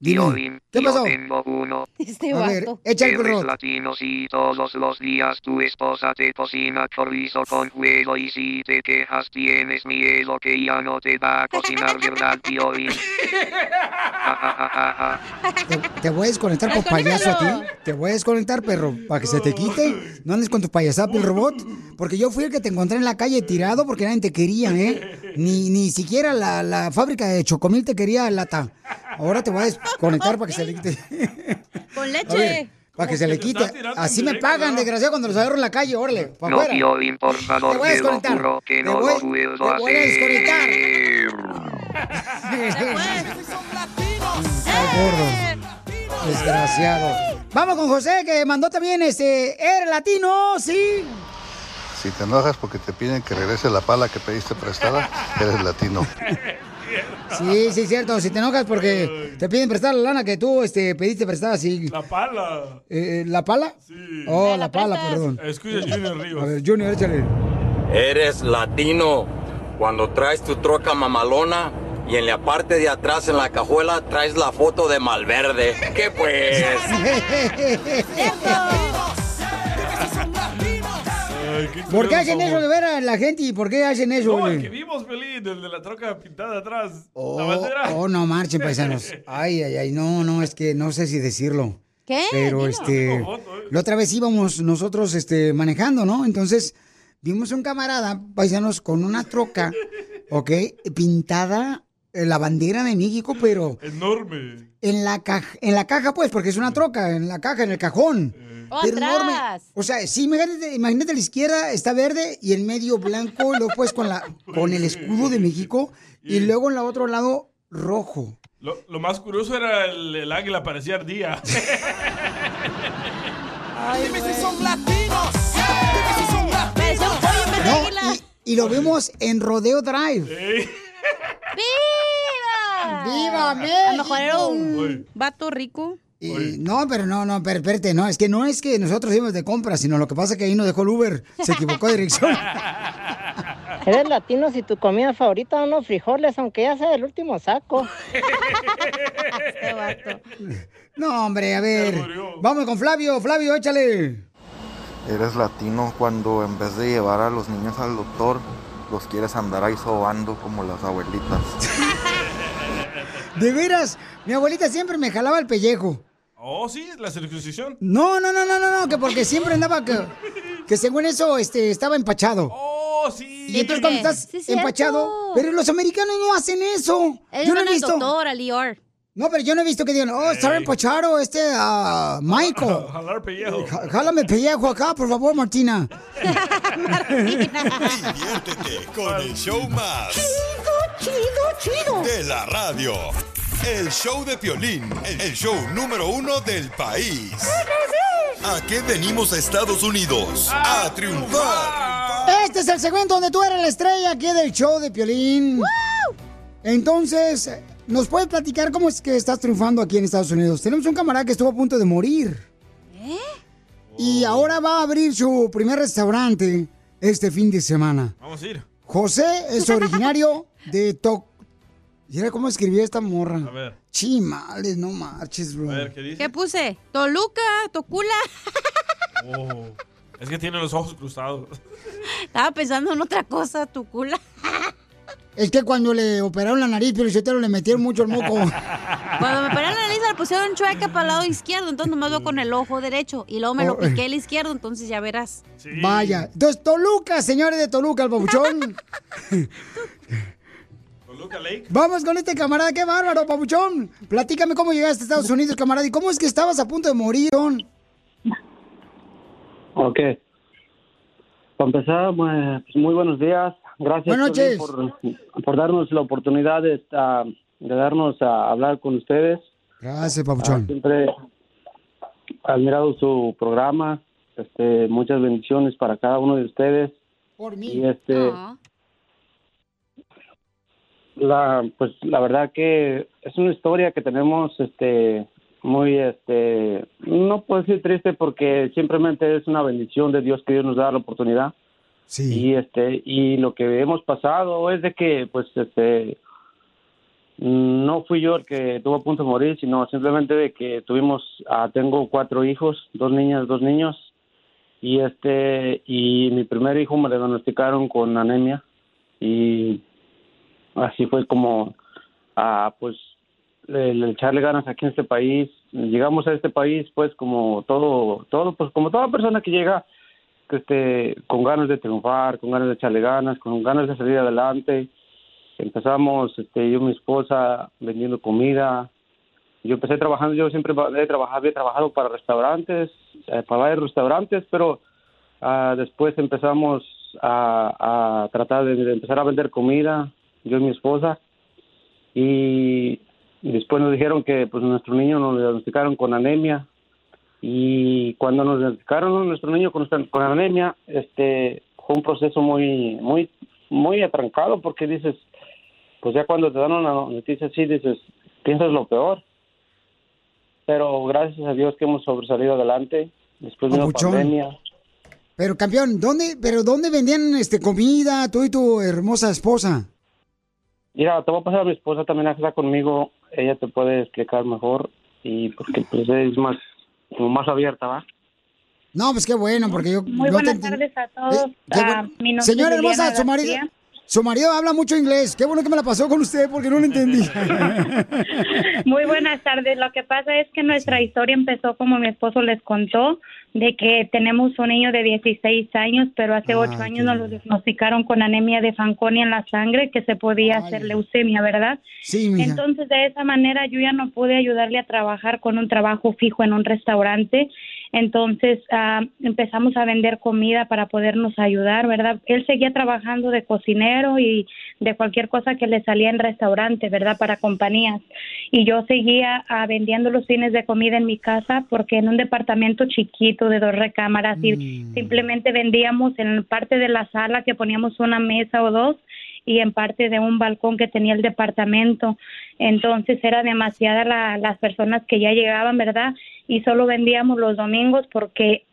Tío Bim. ¿Qué pasó? Tengo uno. Este a ver, echa el rot. Eres latino si todos los días tu esposa te cocina chorizo con huevo y si te quejas tienes miedo que ya no te va a cocinar, ¿verdad, tío Bim? ¿Te, te voy a desconectar con payaso a ti? Te voy a desconectar, perro, para que se te quite. No andes con tu payasapo, el robot. Porque yo fui el que te encontré en la calle tirado porque nadie te quería, ¿eh? Ni, ni siquiera la, la fábrica de Chocomil te quería, Lata. Ahora te voy a conectar para que se le quite. Con leche. Ver, para que se le quite. Así me pagan, desgraciado, cuando los agarro en la calle, órale. Para no, Piolín, por favor, te voy a desconectar. Te no voy, lo voy, voy a desconectar. Ay, gordo. Desgraciado. Vamos con José, que mandó también este... ¿Eres latino? Sí. Si te enojas porque te piden que regrese la pala que pediste prestada, eres latino. Sí, sí, cierto. Si te enojas porque te piden prestar la lana que tú este, pediste prestada, sí. La pala. Eh, ¿La pala? Sí. Oh, la, la pala, perdón. Escucha, Junior Rivas. A ver, Junior, échale. Eres latino cuando traes tu troca mamalona y en la parte de atrás, en la cajuela, traes la foto de Malverde. ¿Qué pues? ¿Por qué hacen eso de veras la gente? ¿Y por qué hacen eso? No, el que vimos, Pelín, el de la troca pintada atrás. Oh, la bandera. Oh, no marchen, paisanos. Ay, ay, ay, no, no, es que no sé si decirlo. ¿Qué? Pero, ¿Qué? este, la otra vez íbamos nosotros este, manejando, ¿no? Entonces, vimos a un camarada, paisanos, con una troca, ¿ok? Pintada la bandera de México, pero... Enorme. En la, caja, en la caja, pues, porque es una troca, en la caja, en el cajón. Oh, pero atrás. Enorme. O sea, sí, imagínate, imagínate, la izquierda está verde y el medio blanco, y luego pues con, la, con el escudo de México, y, y luego en el otro lado, rojo. Lo, lo más curioso era el, el águila, parecía ardía. Ay, dime si son latinos, dime si son latinos. No, y, y lo vimos en Rodeo Drive. ¿Eh? ¡Viva! ¡Viva México! A lo mejor era un vato rico. Y, no, pero no, no, pero espérate, no, es que no es que nosotros íbamos de compra, sino lo que pasa es que ahí nos dejó el Uber, se equivocó de dirección. Eres latino si tu comida favorita son los frijoles, aunque ya sea el último saco. Este vato. No, hombre, a ver, vamos con Flavio, Flavio, échale. Eres latino cuando en vez de llevar a los niños al doctor, los quieres andar ahí sobando como las abuelitas. De veras, mi abuelita siempre me jalaba el pellejo. Oh, sí, la circuncisión. No, no, no, no, no, no, que porque siempre andaba que, que según eso este, estaba empachado. Oh, sí. Y entonces cuando estás sí, empachado, pero los americanos no hacen eso. Ellos yo no he visto. Al doctor, al I O R. No, pero yo no he visto que digan, oh, estaba empachado este uh, Michael. Jalar pellejo. Jálame pellejo acá, por favor, Martina. Martina. Diviértete con el show más... Chido, chido, chido. De la radio. El show de Piolín. El show número uno del país. ¿A qué venimos a Estados Unidos? A, a triunfar. triunfar. Este es el segmento donde tú eres la estrella aquí del show de Piolín. ¡Woo! Entonces... ¿Nos puedes platicar cómo es que estás triunfando aquí en Estados Unidos? Tenemos un camarada que estuvo a punto de morir. ¿Eh? Y oh. ahora va a abrir su primer restaurante este fin de semana. Vamos a ir. José es originario de Toc... ¿Y era cómo escribía esta morra? A ver. Chimales, no marches, bro. A ver, ¿qué dice? ¿Qué puse? Toluca, Tocula. Oh. Es que tiene los ojos cruzados. Estaba pensando en otra cosa, Tocula. Es que cuando le operaron la nariz, pero yo te lo le metieron mucho el moco. Cuando me operaron la nariz, la pusieron chueca para el lado izquierdo, entonces nomás veo con el ojo derecho. Y luego me lo piqué el izquierdo, entonces ya verás. Sí. Vaya. Entonces, Toluca, señores de Toluca, el papuchón. Toluca Lake. Vamos con este camarada, qué bárbaro, papuchón. Platícame cómo llegaste a Estados Unidos, camarada, y cómo es que estabas a punto de morir. Ok. Para empezar, pues, muy buenos días. Gracias por, por darnos la oportunidad de, uh, de darnos a hablar con ustedes. Gracias, papuchón. Uh, siempre he admirado su programa. Este, muchas bendiciones para cada uno de ustedes. Por mí. Y este, ah. la, pues la verdad que es una historia que tenemos, este, muy, este, no puedo decir triste porque simplemente es una bendición de Dios que Dios nos da la oportunidad. Sí. Y este y lo que hemos pasado es de que pues este no fui yo el que estuvo a punto de morir, sino simplemente de que tuvimos ah, tengo cuatro hijos, dos niñas, dos niños y este y mi primer hijo me lo diagnosticaron con anemia y así fue como ah, pues el echarle ganas aquí en este país. Llegamos a este país pues como todo todo pues como toda persona que llega Este, con ganas de triunfar, con ganas de echarle ganas, con ganas de salir adelante. Empezamos, este, yo y mi esposa vendiendo comida, Yo empecé trabajando, yo siempre he trabajado, he trabajado para restaurantes, eh, para varios restaurantes, pero uh, después empezamos a, a tratar de, de empezar a vender comida, yo y mi esposa, y después nos dijeron que pues nuestro niño nos diagnosticaron con anemia, y cuando nos diagnosticaron nuestro niño con, con anemia, este fue un proceso muy, muy, muy atrancado, porque dices, pues ya cuando te dan una noticia así, dices, piensas lo peor. Pero gracias a Dios que hemos sobresalido adelante después de una pandemia. Pero campeón, ¿dónde, pero dónde vendían este comida tú y tu hermosa esposa? Mira, te voy a pasar a mi esposa también, está conmigo, ella te puede explicar mejor, y porque pues es más, como más abierta, ¿va? No, pues qué bueno, porque yo... Muy yo buenas te... tardes a todos. Eh, bueno. uh, mi nombre Señora es hermosa, García. Su marido... Su marido habla mucho inglés. Qué bueno que me la pasó con usted porque no lo entendí. Muy buenas tardes. Lo que pasa es que nuestra historia empezó, como mi esposo les contó, de que tenemos un niño de dieciséis años, pero hace ocho ah, años qué... nos lo diagnosticaron con anemia de Fanconi en la sangre, que se podía Ay. hacer leucemia, ¿verdad? Sí, mija. Entonces, de esa manera, yo ya no pude ayudarle a trabajar con un trabajo fijo en un restaurante. Entonces uh, empezamos a vender comida para podernos ayudar, ¿verdad? Él seguía trabajando de cocinero y de cualquier cosa que le salía en restaurante, ¿verdad? Para compañías. Y yo seguía uh, vendiendo los fines de comida en mi casa, porque en un departamento chiquito de dos recámaras mm. y simplemente vendíamos en parte de la sala, que poníamos una mesa o dos, y en parte de un balcón que tenía el departamento. Entonces era demasiada la, las personas que ya llegaban, ¿verdad? Y solo vendíamos los domingos porque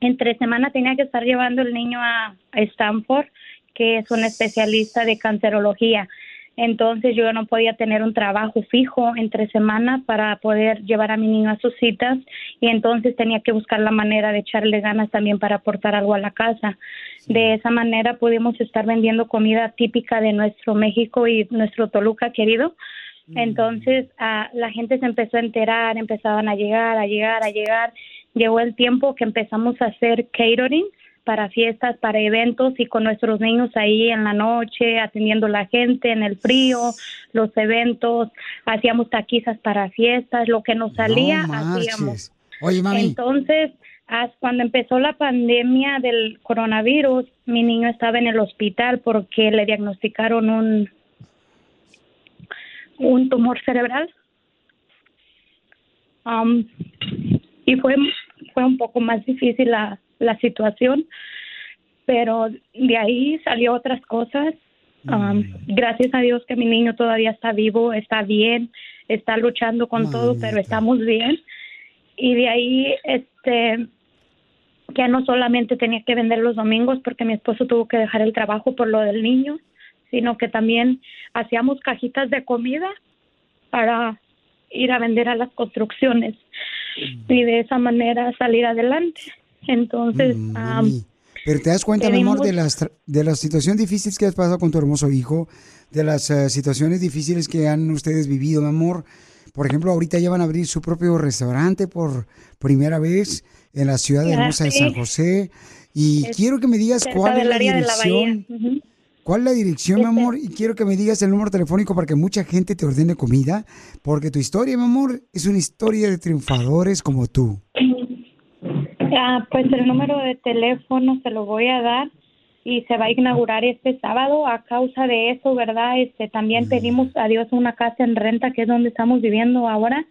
entre semana tenía que estar llevando el niño a, a Stanford, que es un especialista de cancerología. Entonces yo no podía tener un trabajo fijo entre semana para poder llevar a mi niño a sus citas, y entonces tenía que buscar la manera de echarle ganas también para aportar algo a la casa. Sí. De esa manera pudimos estar vendiendo comida típica de nuestro México y nuestro Toluca querido. Mm. Entonces uh, la gente se empezó a enterar, empezaban a llegar, a llegar, a llegar. Llegó el tiempo que empezamos a hacer catering para fiestas, para eventos, y con nuestros niños ahí en la noche, atendiendo a la gente en el frío, los eventos, hacíamos taquizas para fiestas, lo que nos salía, no hacíamos. Oye, mami. Entonces, cuando empezó la pandemia del coronavirus, mi niño estaba en el hospital porque le diagnosticaron un, un tumor cerebral. Um, y fue, fue un poco más difícil la... la situación, pero de ahí salió otras cosas. Um, gracias a Dios que mi niño todavía está vivo, está bien, está luchando con Mamita. todo, pero estamos bien. Y de ahí, este, ya no solamente tenía que vender los domingos porque mi esposo tuvo que dejar el trabajo por lo del niño, sino que también hacíamos cajitas de comida para ir a vender a las construcciones y de esa manera salir adelante. Entonces, mm, um, pero te das cuenta, mi amor, de las tra- de la situación difícil que has pasado con tu hermoso hijo, de las uh, situaciones difíciles que han ustedes vivido, mi amor. Por ejemplo, ahorita ya van a abrir su propio restaurante por primera vez en la ciudad de hermosa de San José. Y es quiero que me digas cuál es la dirección. Uh-huh. ¿Cuál es la dirección, este. mi amor? Y quiero que me digas el número telefónico para que mucha gente te ordene comida, porque tu historia, mi amor, es una historia de triunfadores como tú. Ah, pues el número de teléfono se lo voy a dar, y se va a inaugurar este sábado. A causa de eso, ¿verdad? Este, también mm. pedimos a Dios una casa en renta, que es donde estamos viviendo ahora,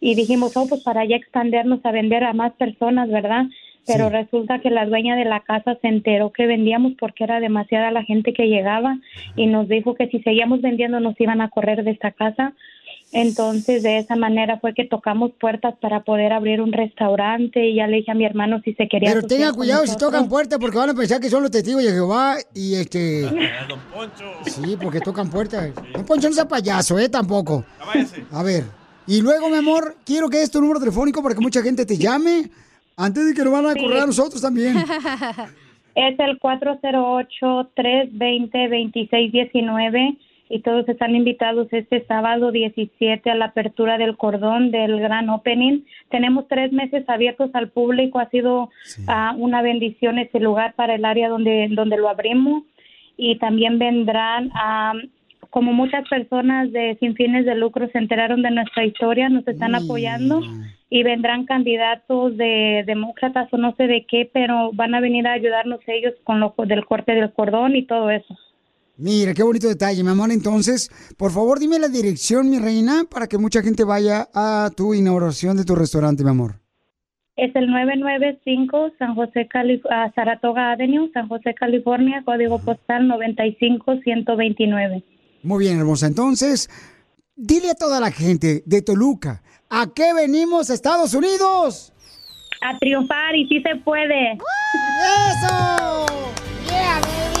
y dijimos, oh, pues para ya expandernos a vender a más personas, ¿verdad? Pero sí. resulta que la dueña de la casa se enteró que vendíamos porque era demasiada la gente que llegaba, y nos dijo que si seguíamos vendiendo nos iban a correr de esta casa. Entonces, de esa manera fue que tocamos puertas para poder abrir un restaurante, y ya le dije a mi hermano si se quería... Pero tengan cuidado si tocan puertas, porque van a pensar que son los testigos de Jehová y este... Don Poncho. Sí, porque tocan puertas. Sí. Don Poncho no sea payaso, ¿eh? Tampoco. A ver, y luego, mi amor, quiero que des tu número telefónico para que mucha gente te llame antes de que nos van a correr sí. a nosotros también. Es el cuatro cero ocho, tres dos cero, dos seis uno nueve. Y todos están invitados este sábado diecisiete a la apertura del cordón del gran opening. Tenemos tres meses abiertos al público. Ha sido sí. uh, una bendición este lugar para el área donde, donde lo abrimos. Y también vendrán um, como muchas personas de sin fines de lucro se enteraron de nuestra historia, nos están apoyando y vendrán candidatos de demócratas o no sé de qué, pero van a venir a ayudarnos ellos con lo del corte del cordón y todo eso. Mira, qué bonito detalle, mi amor. Entonces, por favor, dime la dirección, mi reina, para que mucha gente vaya a tu inauguración de tu restaurante, mi amor. Es el nueve nueve cinco San José, Cali uh, Saratoga Avenue, San José, California, código postal noventa y cinco ciento veintinueve. Muy bien, hermosa. Entonces, dile a toda la gente de Toluca, ¿a qué venimos a Estados Unidos? A triunfar, y sí se puede. ¡Eso! ¡Yeah, baby!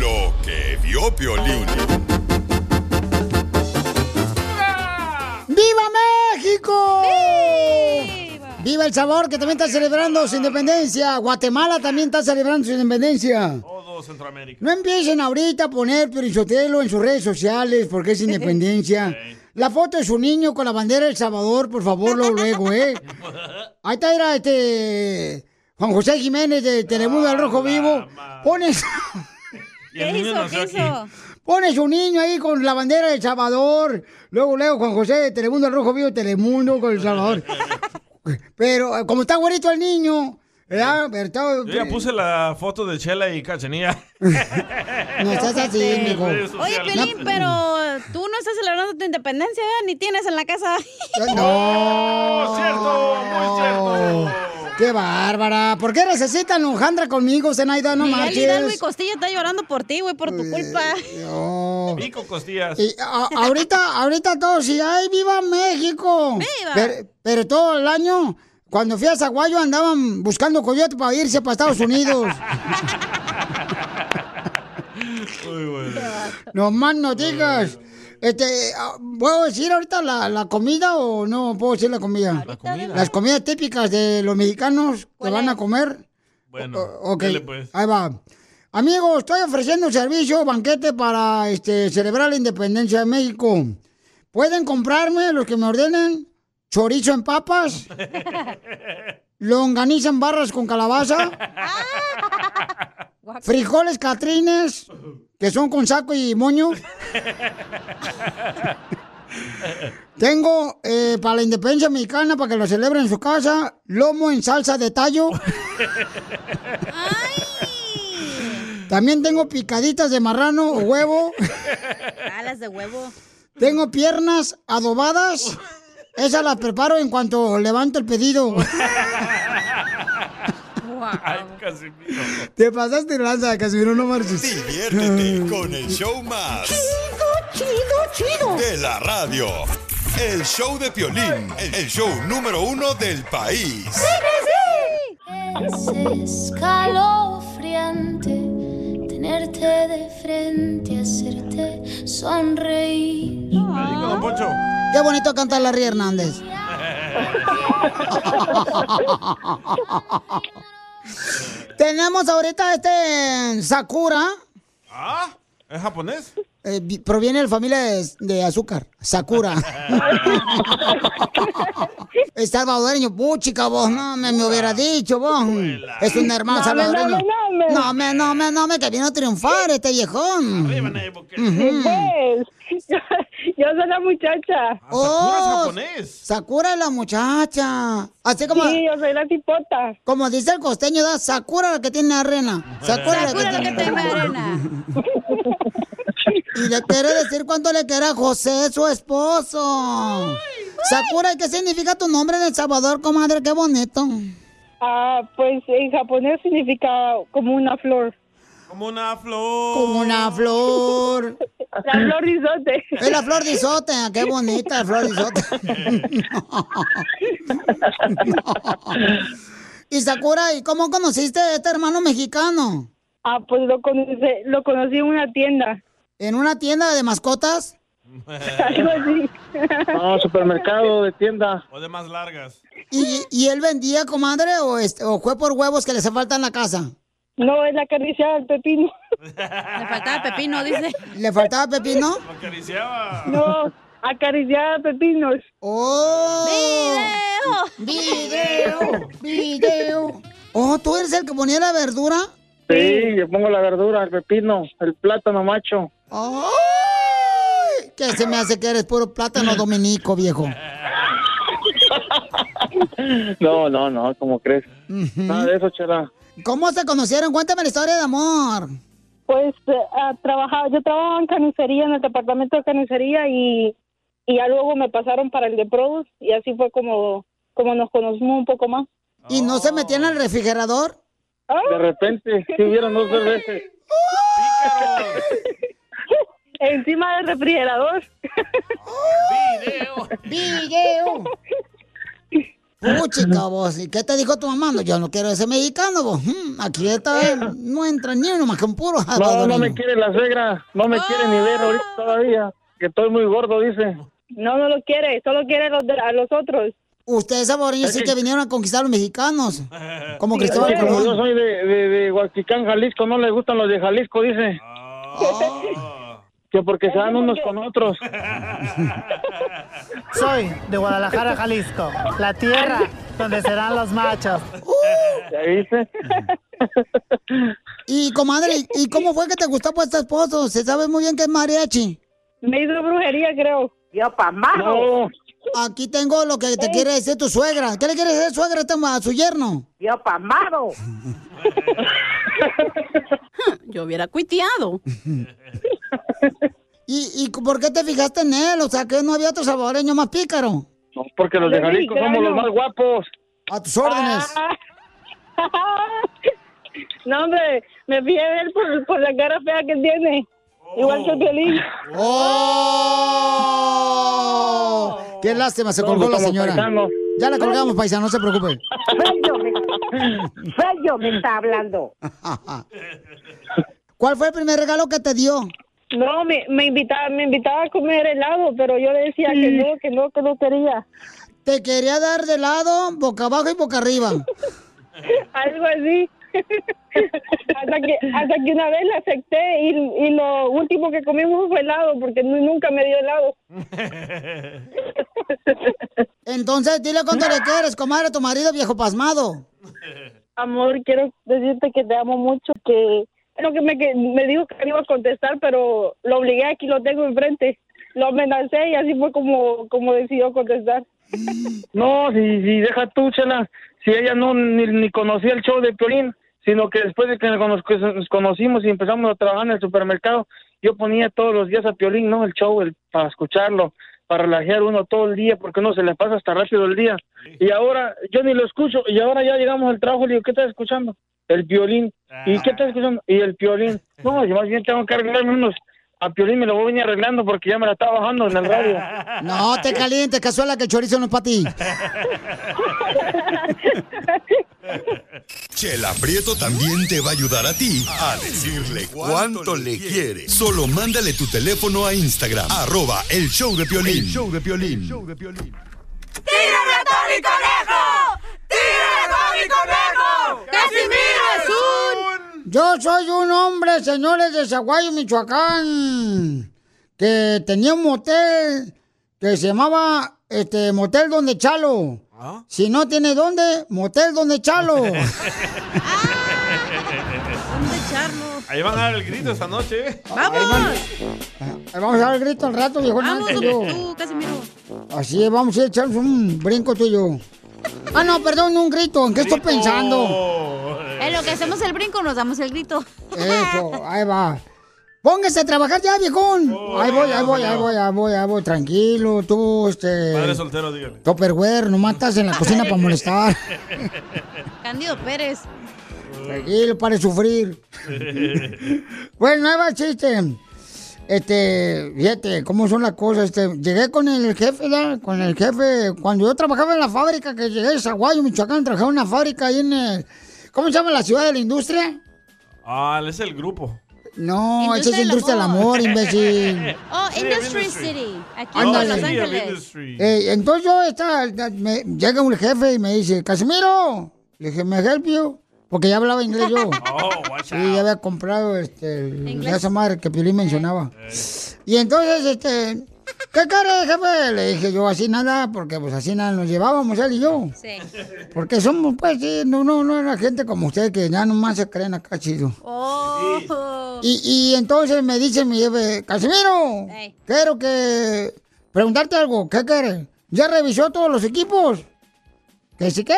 Lo que vio Piolín. ¡Viva México! ¡Viva! ¡Viva El Salvador, que también está celebrando su independencia! Guatemala también está celebrando su independencia. Todo Centroamérica. No empiecen ahorita a poner Piolichotelo en sus redes sociales porque es independencia. Okay. La foto de su niño con la bandera de El Salvador, por favor, luego, ¿eh? Ahí está, era este... Juan José Jiménez de Telemundo, del Rojo Vivo. Pones... ¿Qué hizo? ¿Qué hizo? Pones un niño ahí con la bandera de El Salvador. Luego, luego, Juan José de Telemundo, el Rojo Vivo, Telemundo con El Salvador. Pero como está güerito el niño, ¿verdad? Yo ya puse la foto de Chela y Cachanilla. No estás así, mijo. Oye, Piolín, pero tú no estás celebrando tu independencia, ¿eh? Ni tienes en la casa. No, cierto, muy cierto. ¡Qué bárbara! ¿Por qué necesitan Alejandra conmigo, Zenaida? No marches. Miguel Hidalgo y Costilla está llorando por ti, güey, por tu culpa. No. Pico Costillas. Y a, ahorita, ahorita todos, y ¡ay, viva México! ¡Viva! Pero, pero todo el año, cuando fui a Sahuayo, andaban buscando coyote para irse para Estados Unidos. Muy bueno. No más no digas. Este, ¿puedo decir ahorita la, la comida o no puedo decir la comida? La comida. Las comidas típicas de los mexicanos que van a comer. Bueno, o, okay. Dale pues. Ahí va. Amigos, estoy ofreciendo servicio, banquete para este, celebrar la independencia de México. Pueden comprarme, los que me ordenen, chorizo en papas, longaniza en barras con calabaza, frijoles catrines, que son con saco y moño. Tengo eh, para la independencia mexicana, para que lo celebren en su casa, lomo en salsa de tallo. ¡Ay! También tengo picaditas de marrano o huevo. Alas de huevo. Tengo piernas adobadas. Esas las preparo en cuanto levanto el pedido. Ay, Casimiro. Te pasaste lanza, Casimiro, no marches. Diviértete con el show más... Chido, chido, chido. ...de la radio. El show de Piolín. El show número uno del país. ¡Sí, sí! Es escalofriante tenerte de frente, hacerte sonreír. Ahí con Don Poncho. Qué bonito canta Larry Hernández. Tenemos ahorita este Sakura. ¿Ah? ¿Es japonés? Eh, proviene de la familia de, de azúcar. Sakura. Es salvadoreño. Puchica, vos no me, me hubiera dicho, vos. Es un hermano no, salvadoreño. No, no, no, me, no, me, no, me, que vino a triunfar este viejón. Arriba, uh-huh. Yo, Yo soy la muchacha. Ah, Sakura es japonés. Sakura es la muchacha. Así como. Sí, yo soy la tipota. Como dice el costeño, da Sakura la que tiene arena. Sakura, Sakura la que tiene arena. Y le quiere decir cuánto le quiere a José, su esposo. Ay, ay. Sakura, ¿y qué significa tu nombre en El Salvador, comadre? Qué bonito. Ah, pues en japonés significa como una flor. Como una flor. Como una flor. La flor de isote. Es la flor de isote. Qué bonita la flor de isote. Y Sakura, ¿y cómo conociste a este hermano mexicano? Ah, pues lo conocí, lo conocí en una tienda. ¿En una tienda de mascotas? Algo así. No, supermercado, de tienda. O de más largas. ¿Y, y él vendía, comadre, o, este, o fue por huevos que le hace falta en la casa? No, es la acariciada del pepino. Le faltaba pepino, dice. ¿Le faltaba pepino? Lo acariciaba. No, acariciaba pepinos. ¡Oh! ¡Video! ¡Video! ¡Video! Oh, ¿tú eres el que ponía la verdura? Sí, yo pongo la verdura, el pepino, el plátano macho. ¡Oh! ¿Qué se me hace que eres puro plátano dominico, viejo? No, no, no, ¿cómo crees? Uh-huh. Nada de eso, Chela. ¿Cómo se conocieron? Cuéntame la historia de amor. Pues uh, trabajaba, yo trabajaba en carnicería, en el departamento de carnicería, y, y ya luego me pasaron para el de produce, y así fue como, como nos conocimos un poco más. ¿Y no oh. se metían al refrigerador? De repente, se hubieron dos veces. Encima del refrigerador. ¡Video! ¡Video! Puchi, cabos, ¿y qué te dijo tu mamá? No, yo no quiero ese mexicano, vos. Aquí está, no entra ni uno más que un puro jabalorino. No, no me quiere la suegra, no me oh. quiere ni ver ahorita todavía, que estoy muy gordo, dice. No, no lo quiere, solo quiere los de, a los otros. Ustedes saboreños sí que... que vinieron a conquistar a los mexicanos, como Cristóbal Colón. Yo soy de, de, de Huaxicán, Jalisco, no les gustan los de Jalisco, dice. Oh. Que porque se dan unos con otros. Soy de Guadalajara, Jalisco, la tierra donde serán los machos. ¿Ya viste? Y, comadre, ¿y cómo fue que te gustó por este esposo? Se sabe muy bien que es mariachi. Me hizo brujería, creo. Yo, pa' majo. No. Aquí tengo lo que te ¿Eh? quiere decir tu suegra. ¿Qué le quiere decir suegra a su yerno? Yo, pa' majo. Yo hubiera cuiteado. ¿Y, ¿Y por qué te fijaste en él? O sea, que no había otro salvadoreño más pícaro. No, porque los de Jalisco somos los más guapos. A tus órdenes. Ah. No, hombre, me fijé de él por, por la cara fea que tiene. Oh. Igual que el violín. ¡Oh! oh. Qué lástima, se colgó la señora. Paisanos. Ya la colgamos, paisano, no se preocupe. Fello me, Fello me está hablando. ¿Cuál fue el primer regalo que te dio? No, me, me invitaba me invitaba a comer helado, pero yo le decía que no, que no, que no quería. Te quería dar de helado, boca abajo y boca arriba. Algo así. hasta, que, hasta que una vez lo acepté y, y lo último que comimos fue helado, porque nunca me dio helado. Entonces, dile cuánto le quieres, comadre, a tu marido, viejo pasmado. Amor, quiero decirte que te amo mucho, que... Lo que me, que me dijo que iba a contestar, pero lo obligué, aquí lo tengo enfrente. Lo amenacé y así fue como, como decidió contestar. No, si, si deja tú, Chela. Si ella no ni, ni conocía el show de Piolín, sino que después de que nos, que nos conocimos y empezamos a trabajar en el supermercado, yo ponía todos los días a Piolín, ¿no? El show, el, para escucharlo, para relajar uno todo el día, porque uno se le pasa hasta rápido el día. Y ahora, yo ni lo escucho, y ahora ya llegamos al trabajo y le digo, ¿qué estás escuchando? El Piolín. Ah. ¿Y qué estás escuchando? Y el Piolín. No, yo más bien tengo que arreglarme unos. A Piolín me lo voy a venir arreglando porque ya me la estaba bajando en el radio. No te calientes, cazuela, que el chorizo no es para ti. Chela Prieto también te va a ayudar a ti a decirle cuánto le quiere. Solo mándale tu teléfono a Instagram, arroba el show de Piolín. El show de Piolín. El show de Piolín. ¡Tírame a Tony Conejo! ¡Tírame a Tony Conejo! ¡Casimiro es un! Yo soy un hombre, señores, de Sahuayo, Michoacán, que tenía un motel que se llamaba este Motel Donde Chalo. ¿Ah? Si no tiene dónde, Motel Donde Chalo. ¿Dónde Charlo? Ahí van a dar el grito esta noche. ¡Vamos! Ahí vamos a dar el grito al rato, viejo. Vamos, tú, Casimiro. Así es, vamos a echarnos un brinco tú y yo. Ah, no, perdón, un grito. ¿En qué grito. Estoy pensando? En lo que hacemos el brinco, nos damos el grito. Eso, ahí va. Póngase a trabajar ya, viejón. Oh, ahí voy, ahí voy, ahí voy, ahí voy, ahí voy, tranquilo, tú, este... Padre soltero, dígale. Topperware, nomás estás en la cocina para molestar. Cándido Pérez. Tranquilo, para sufrir. Bueno, ahí va, chiste. Este, fíjate, ¿cómo son las cosas? Este, llegué con el jefe, ¿verdad? Con el jefe, cuando yo trabajaba en la fábrica, que llegué a Sahuayo, Michoacán, trabajaba en una fábrica ahí en... El... ¿Cómo se llama la ciudad de la industria? Ah, es el grupo. No, esa es Industria del Amor, imbécil. Oh, Industry City. Aquí en Los Ángeles. Eh, entonces yo estaba, me, llega un jefe y me dice, Casimiro. Le dije, ¿me help you? Porque ya hablaba inglés yo. Oh, watch out. Y ya había comprado este, esa madre que Piolín mencionaba. Eh. Y entonces, este, ¿qué cara, jefe? Le dije yo, así nada, porque pues así nada nos llevábamos él y yo. Sí. Porque somos, pues, sí, no, no, no era gente como usted que ya nomás se creen acá, chido. Oh. Sí. Y, y entonces me dice mi jefe, Casimiro, hey. Quiero que preguntarte algo. ¿Qué quieres? ¿Ya revisó todos los equipos? ¿Que sí qué?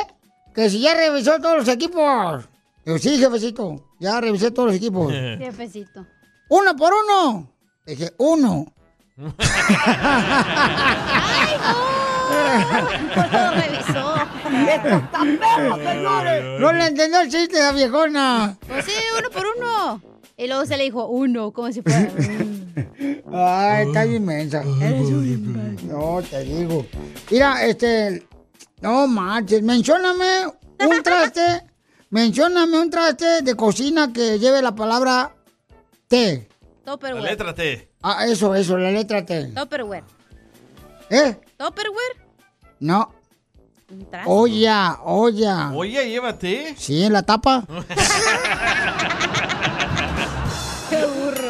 Que si ya revisó todos los equipos. Yo, sí, jefecito, ya revisé todos los equipos. Jefecito. ¿Uno por uno? Dije, uno. ¡Ay, no! No lo revisó. ¡Esto está perro, señores! No le entendió el chiste, la viejona. Pues sí, uno por uno. Y luego se le dijo uno, como si fuera... Ay, está inmensa. Eres un inmenso. No, te digo. Mira, este... No manches, mencióname un traste, mencióname un traste de cocina que lleve la palabra T. Topperware. La letra T. Ah, eso, eso, la letra T. Topperware. ¿Eh? Topperware. No. ¿Un traste? Olla, olla. Olla, llévate. Sí, en la tapa. Qué burro.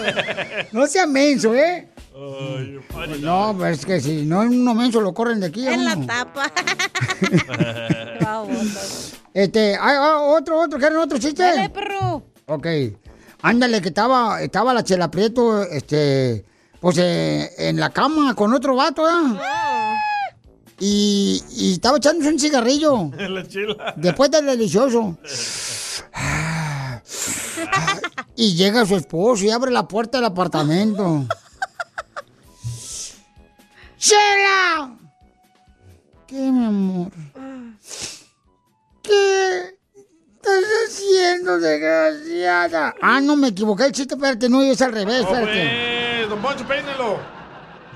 No sea menso, ¿eh? Ay, pues no, pero es que si no en un momento lo corren de aquí. En uno. La tapa. Este, hay otro, otro, ¿quieren otro chiste? Dale, perro. Ok. Ándale, que estaba, estaba la Chela Prieto, este, pues eh, en la cama con otro vato, ¿eh? Ah. Y, y estaba echándose un cigarrillo. La Chela. Después del delicioso. Y llega su esposo y abre la puerta del apartamento. ¡Chela! ¿Qué, mi amor? ¿Qué estás haciendo, desgraciada? Ah, no, me equivoqué el chiste, espérate, no, es al revés, espérate. Don Poncho, peínelo.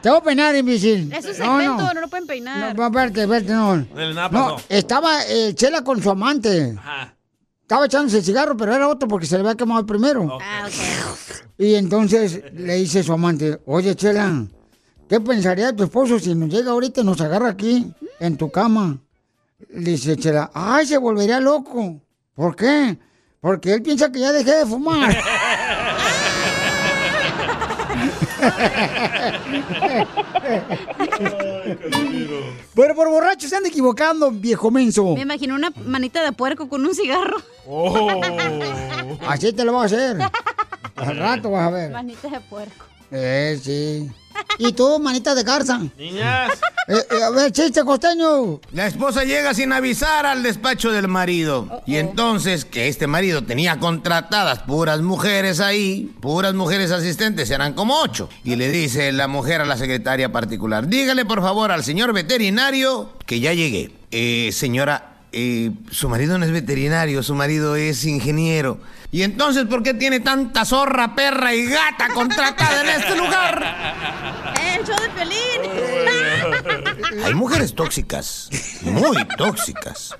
Te voy a peinar, imbécil. Es un segmento, no, no. no lo pueden peinar. No, espérate, espérate, no. No, no. Estaba eh, Chela con su amante. Ajá. Estaba echándose el cigarro, pero era otro porque se le había quemado el primero. Okay. Ah, ok. Y entonces le dice su amante, oye, Chela... ¿Qué pensaría tu esposo si nos llega ahorita y nos agarra aquí, en tu cama? Dice Chela, ay, se volvería loco. ¿Por qué? Porque él piensa que ya dejé de fumar. Pero por borrachos se han equivocando, viejo menso. Me imagino una manita de puerco con un cigarro. Oh. Así te lo vas a hacer. Al rato vas a ver. Manita de puerco. Eh, sí. ¿Y tú, manita de garza? Niñas. Eh, eh, a ver, chiste, Costeño. La esposa llega sin avisar al despacho del marido. Uh-oh. Y entonces, que este marido tenía contratadas puras mujeres ahí, puras mujeres asistentes, eran como ocho. Y le dice la mujer a la secretaria particular, dígale por favor al señor veterinario que ya llegué. Eh, señora... Eh, su marido no es veterinario, su marido es ingeniero. ¿Y entonces por qué tiene tanta zorra, perra y gata contratada en este lugar? ¡El show de Piolín! Hay mujeres tóxicas, muy tóxicas.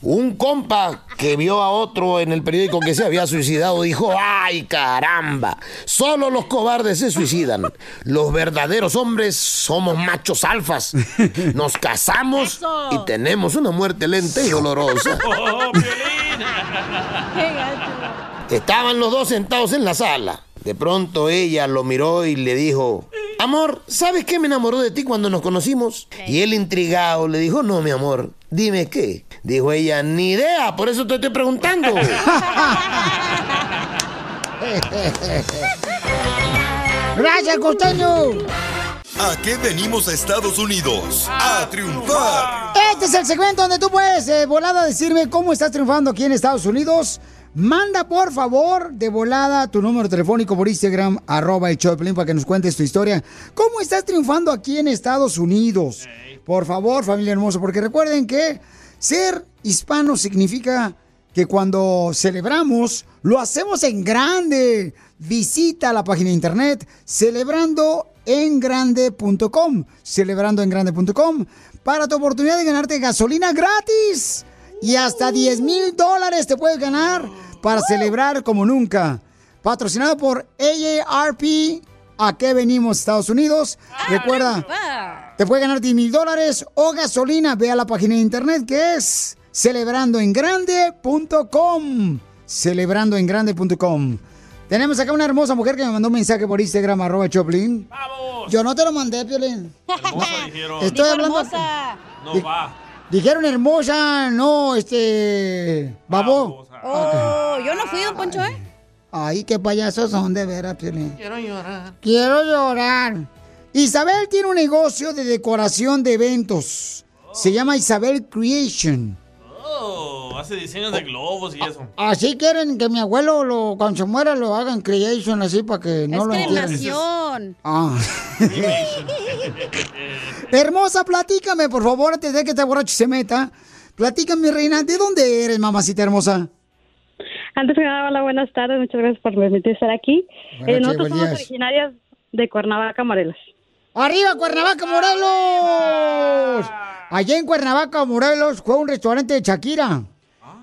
Un compa que vio a otro en el periódico que se había suicidado dijo, ¡ay, caramba! Solo los cobardes se suicidan. Los verdaderos hombres somos machos alfas. Nos casamos Eso. Y tenemos una muerte lenta y dolorosa. Oh, estaban los dos sentados en la sala. De pronto ella lo miró y le dijo... Amor, ¿sabes qué me enamoró de ti cuando nos conocimos? Okay. Y él intrigado le dijo, no, mi amor, dime qué. Dijo ella, ni idea, por eso te estoy preguntando. Gracias, Costeño. ¿A qué venimos a Estados Unidos? ¡A, a triunfar! Este es el segmento donde tú puedes, eh, volada, decirme cómo estás triunfando aquí en Estados Unidos. Manda, por favor, de volada tu número telefónico por Instagram, arroba el show de Pelín, para que nos cuentes tu historia. ¿Cómo estás triunfando aquí en Estados Unidos? Okay. Por favor, familia hermosa, porque recuerden que ser hispano significa que cuando celebramos, lo hacemos en grande. Visita la página de internet celebrando en grande punto com, celebrando en grande punto com, para tu oportunidad de ganarte gasolina gratis. Y hasta diez mil dólares te puedes ganar para celebrar como nunca. Patrocinado por A A R P. ¿A qué venimos, Estados Unidos? Recuerda, te puedes ganar diez mil dólares o gasolina. Ve a la página de internet que es celebrando en grande punto com. celebrando en grande punto com. Tenemos acá una hermosa mujer que me mandó un mensaje por Instagram, arroba Choplin. ¡Vamos! Yo no te lo mandé, Piolín. Hermosa, dijeron. Estoy Digo hablando... hermosa. No Di va. Dijeron hermosa, no, este... Babo. Oh, okay. Yo no fui, don Poncho, ¿eh? Ay, qué payasos son, de veras, Piolín. Quiero llorar. Quiero llorar. Isabel tiene un negocio de decoración de eventos. Oh. Se llama Isabel Creation. Oh, hace diseños de globos y eso. Así quieren que mi abuelo, lo, cuando se muera, lo hagan creation, así para que no es lo entiendan. Ah. Hermosa, platícame, por favor, antes de que este borracho se meta. Platícame, reina, ¿de dónde eres, mamacita hermosa? Antes que nada, hola, buenas tardes. Muchas gracias por permitir estar aquí. Eh, nosotros somos originarias de Cuernavaca, Morelos. ¡Arriba, Cuernavaca, Morelos! Allá en Cuernavaca, Morelos, fue a un restaurante de Shakira.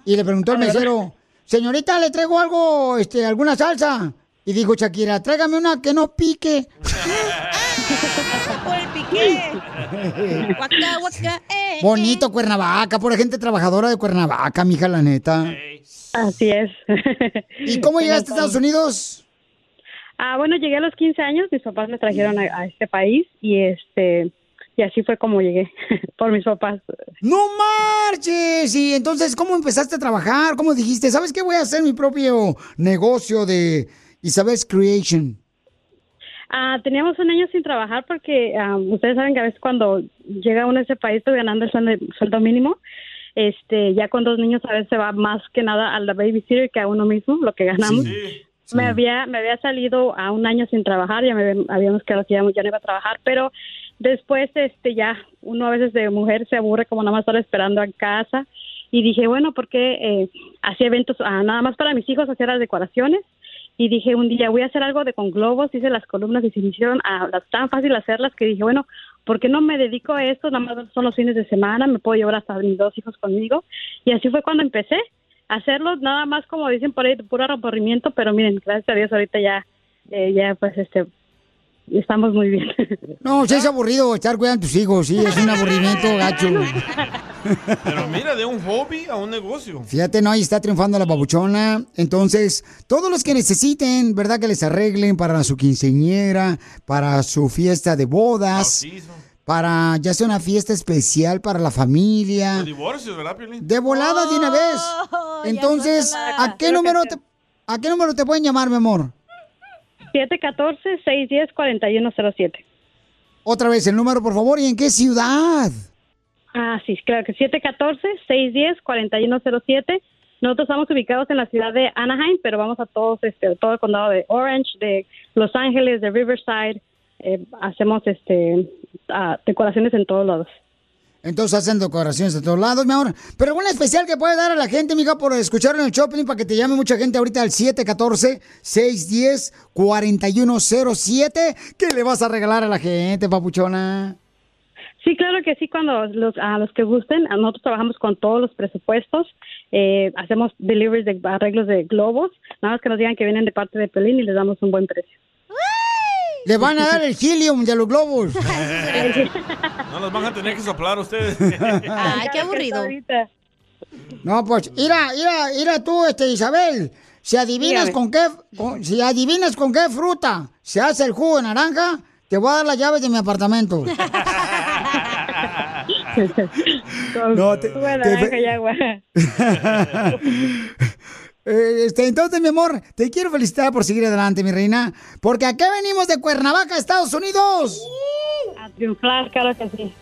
Y le preguntó al mesero, señorita, ¿le traigo algo, este, alguna salsa? Y dijo Shakira, tráigame una que no pique. ¡Por el pique! Guaca, guaca, eh, bonito Cuernavaca, pura gente trabajadora de Cuernavaca, mija, la neta. Así es. ¿Y cómo llegaste a Estados Unidos? Ah, bueno, llegué a los quince años, mis papás me trajeron a, a este país y este y así fue como llegué, por mis papás. ¡No marches! Y entonces, ¿cómo empezaste a trabajar? ¿Cómo dijiste? ¿Sabes qué? Voy a hacer mi propio negocio de Isabel's Creation. Ah, teníamos un año sin trabajar porque um, ustedes saben que a veces cuando llega uno a ese país, pues ganando el sueldo, sueldo mínimo, este, ya con dos niños a veces se va más que nada a la babysitter que a uno mismo, lo que ganamos. Sí. Sí. Me había me había salido a un año sin trabajar, ya me habíamos quedado que ya, ya no iba a trabajar, pero después este ya uno a veces de mujer se aburre como nada más estar esperando en casa y dije, bueno, porque eh, hacía eventos ah, nada más para mis hijos, hacía las decoraciones y dije un día voy a hacer algo de con globos, hice las columnas y se me hicieron ah, tan fácil hacerlas que dije, bueno, ¿por qué no me dedico a esto? Nada más son los fines de semana, me puedo llevar hasta mis dos hijos conmigo y así fue cuando empecé. Hacerlo nada más como dicen por ahí, puro aburrimiento, pero miren, gracias a Dios ahorita ya, eh, ya pues este, estamos muy bien. No, si es aburrido estar cuidando a tus hijos, sí, es un aburrimiento gacho. Pero mira, de un hobby a un negocio. Fíjate, no, ahí está triunfando la babuchona. Entonces, todos los que necesiten, ¿verdad? Que les arreglen para su quinceañera, para su fiesta de bodas. Bautizo. Para ya sea una fiesta especial para la familia. De divorcios, ¿verdad, Piolín? De volada, oh, de una vez. Entonces, no ¿a qué número te, a qué número te pueden llamar, mi amor? siete uno cuatro, seis uno cero, cuatro uno cero siete. Otra vez el número, por favor, ¿y en qué ciudad? Ah, sí, claro que siete uno cuatro, seis uno cero, cuatro uno cero siete. Nosotros estamos ubicados en la ciudad de Anaheim, pero vamos a todos, este, todo el condado de Orange, de Los Ángeles, de Riverside. Eh, hacemos este ah, decoraciones en todos lados. Entonces hacen decoraciones en todos lados, mi amor. Pero una especial que puedes dar a la gente, mija, por escuchar en el shopping, para que te llame mucha gente ahorita al siete uno cuatro, seis uno cero, cuatro uno cero siete. ¿Qué le vas a regalar a la gente, papuchona? Sí, claro que sí, cuando los, a los que gusten, nosotros trabajamos con todos los presupuestos, eh, hacemos deliveries de arreglos de globos, nada más que nos digan que vienen de parte de Pelín y les damos un buen precio. Le van a dar el helium de los globos. No los van a tener que soplar ustedes. Ay, qué aburrido. No, pues, mira, mira, mira tú, este, Isabel. Si adivinas con qué, con, si adivinas con qué fruta se hace el jugo de naranja, te voy a dar las llaves de mi apartamento. No, te, te... Eh, este, entonces, mi amor, te quiero felicitar por seguir adelante, mi reina, porque acá venimos de Cuernavaca, Estados Unidos. A triunfar, claro que sí.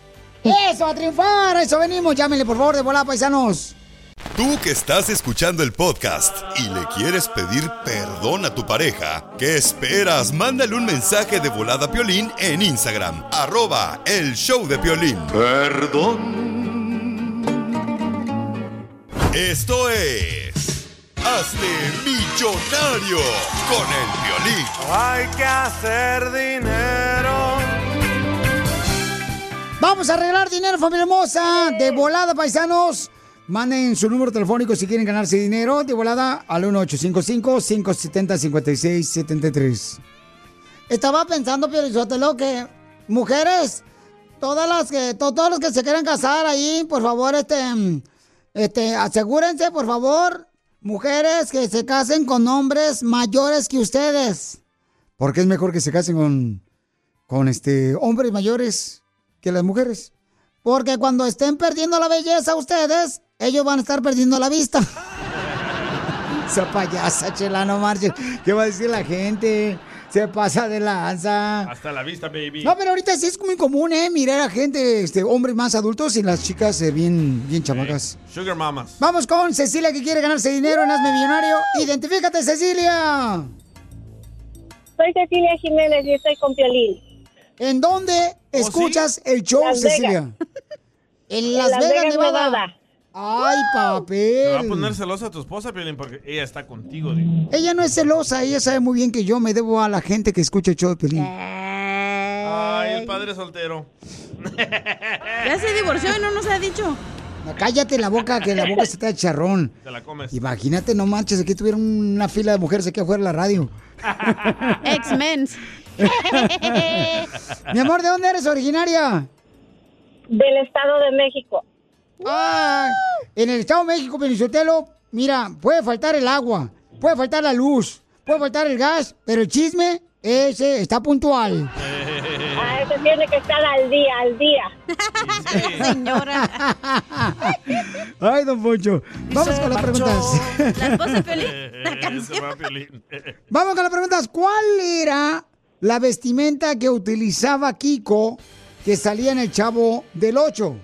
Eso, a triunfar, eso venimos. Llámenle, por favor, de volada, paisanos. Tú que estás escuchando el podcast y le quieres pedir perdón a tu pareja, ¿qué esperas? Mándale un mensaje de volada a Piolín en Instagram, arroba el show de Piolín. Perdón. Esto es... ¡Hazte millonario con el Piolín! Hay que hacer dinero. Vamos a arreglar dinero, familia hermosa. De volada, paisanos. Manden su número telefónico si quieren ganarse dinero. De volada al uno ocho cinco cinco, cinco siete cero, cinco seis siete tres. Estaba pensando, Piolín, que mujeres, todas las que, to, todos los que se quieran casar ahí, por favor, este, este, asegúrense, por favor, mujeres, que se casen con hombres mayores que ustedes. Porque es mejor que se casen con, con este, hombres mayores que las mujeres. Porque cuando estén perdiendo la belleza ustedes, ellos van a estar perdiendo la vista. Esa payasa, Chela, no marches. ¿Qué va a decir la gente? Se pasa de lanza. Hasta la vista, baby. No, pero ahorita sí es muy común, ¿eh? Mirar a gente, este, hombres más adultos y las chicas eh, bien, bien chamacas. Hey, sugar mamas. Vamos con Cecilia, que quiere ganarse dinero en Hazme Millonario. ¡Identifícate, Cecilia! Soy Cecilia Jiménez y estoy con Piolín. ¿En dónde escuchas oh, ¿sí? el show, Las Cecilia? Vegas. En Las, Las Vegas, Vegas, Nevada. Nevada. ¡Ay, papel! Te va a poner celosa a tu esposa, Piolín, porque ella está contigo, digo. Ella no es celosa, ella sabe muy bien que yo me debo a la gente que escucha el show de Piolín. ¡Ay, el padre soltero! Ya se divorció y no nos ha dicho. No, cállate la boca, que la boca se te da charrón. Te la comes. Imagínate, no manches, aquí tuvieron una fila de mujeres aquí afuera de la radio. X-Men. Mi amor, ¿de dónde eres originaria? Del Estado de México. Ah, en el Estado de México, Peninsotelo, mira, puede faltar el agua, puede faltar la luz, puede faltar el gas, pero el chisme, ese está puntual. Ah, ese tiene que estar al día, al día. Sí, sí. Señora. Ay, don Poncho. Vamos con las preguntas. La esposa feliz. La canción. Vamos con las preguntas. ¿Cuál era la vestimenta que utilizaba Kiko que salía en el Chavo del Ocho?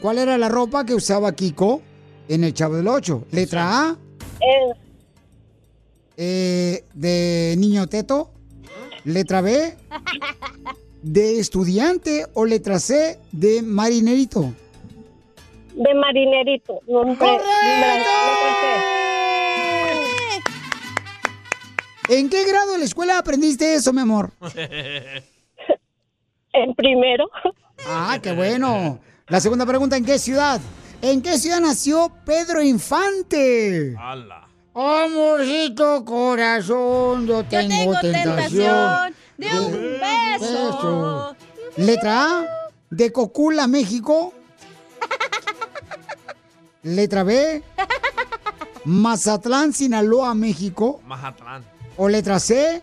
¿Cuál era la ropa que usaba Kiko en el Chavo del Ocho? Letra A. Eh. Eh, de niño teto. Letra B. De estudiante. O letra C. De marinerito. De marinerito. No, ¡correcto! De ¿En qué grado de la escuela aprendiste eso, mi amor? En primero. Ah, qué bueno. La segunda pregunta, ¿en qué ciudad? ¿En qué ciudad nació Pedro Infante? ¡Hala! Amorcito corazón, yo tengo, yo tengo tentación, tentación de un beso. beso. Letra A, de Cocula, México. Letra B, Mazatlán, Sinaloa, México. Mazatlán. O letra C,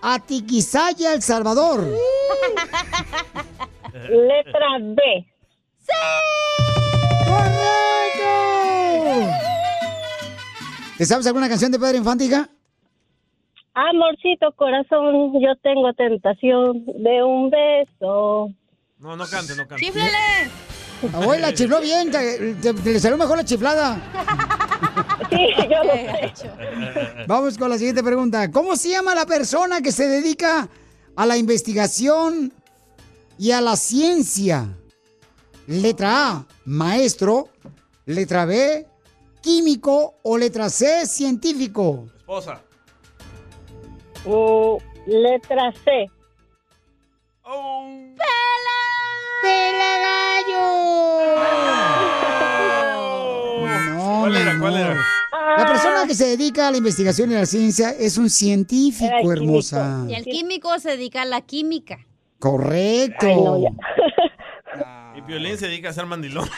Atiquizaya, El Salvador. Letra B. ¡Sí! ¡Correcto! ¿Te sabes alguna canción de Pedro Infante, hija? Amorcito corazón, yo tengo tentación de un beso. No, no cante, no cante. ¡Chiflele! Abuela, chifló bien, te, te, te le salió mejor la chiflada. Sí, yo lo he hecho. Vamos con la siguiente pregunta. ¿Cómo se llama la persona que se dedica a la investigación y a la ciencia? Letra A, maestro. Letra B, químico. O letra C, científico. Esposa. Uh, letra C. Oh. ¡Pela! ¡Pela gallo! Oh. No, ¿Cuál era? ¿Cuál era? La persona que se dedica a la investigación y a la ciencia es un científico, hermosa. Y el químico se dedica a la química. Correcto. Ay, no, ya. Y Piolín se dedica a ser mandilón.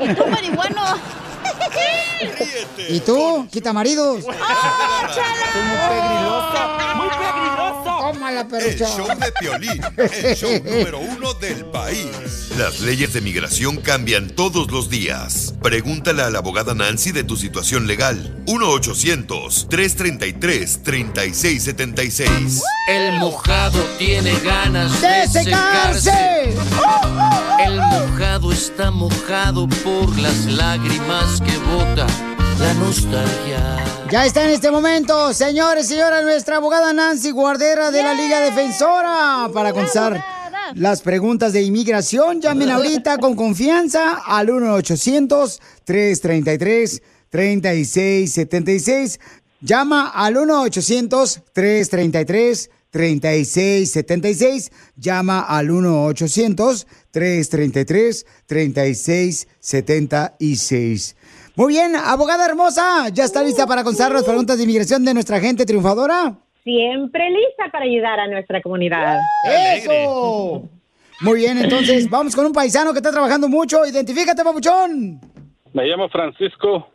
Y tú, marihuano. Y tú, quita maridos. ¡Oh, Chela! ¡Muy pegriloso! ¡Muy pegriloso! ¡Tómala, perro! El show de Piolín, el show número uno de del país. Las leyes de migración cambian todos los días. Pregúntale a la abogada Nancy de tu situación legal. uno ochocientos, trescientos treinta y tres, treinta y seis setenta y seis. El mojado tiene ganas de, de secarse. secarse. Oh, oh, oh, El mojado está mojado por las lágrimas que bota la nostalgia. Ya está en este momento, señores y señoras, nuestra abogada Nancy Guardera de yeah. la Liga Defensora para contestar las preguntas de inmigración. Llamen ahorita con confianza al uno ochocientos, trescientos treinta y tres, treinta y seis setenta y seis. Llama al uno ochocientos, trescientos treinta y tres, treinta y seis setenta y seis. Llama al uno ochocientos, trescientos treinta y tres, treinta y seis setenta y seis. Muy bien, abogada hermosa, ¿ya está lista para contestar las preguntas de inmigración de nuestra gente triunfadora? Siempre lista para ayudar a nuestra comunidad. ¡Eso! Muy bien, entonces, vamos con un paisano que está trabajando mucho. Identifícate, papuchón. Me llamo Francisco.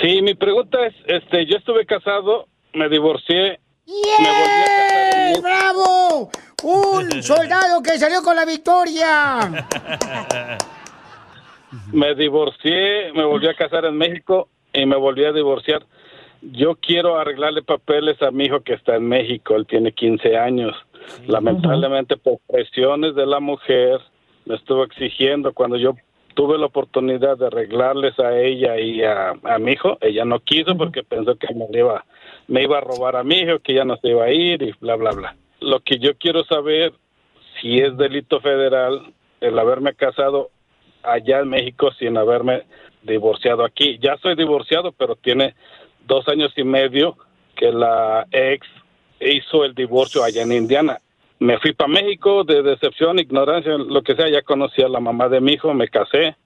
Sí, mi pregunta es, este, yo estuve casado, me divorcié. ¡Yeah! Me volví a casar. ¡Bravo! ¡Un soldado que salió con la victoria! Me divorcié, me volví a casar en México y me volví a divorciar. Yo quiero arreglarle papeles a mi hijo que está en México, él tiene quince años. Lamentablemente por presiones de la mujer me estuvo exigiendo. Cuando yo tuve la oportunidad de arreglarles a ella y a, a mi hijo, ella no quiso porque pensó que me iba, me iba a robar a mi hijo, que ya no se iba a ir y bla, bla, bla. Lo que yo quiero saber, si es delito federal el haberme casado allá en México sin haberme divorciado aquí. Ya soy divorciado, pero tiene dos años y medio que la ex hizo el divorcio allá en Indiana. Me fui para México de decepción, ignorancia, lo que sea. Ya conocí a la mamá de mi hijo, me casé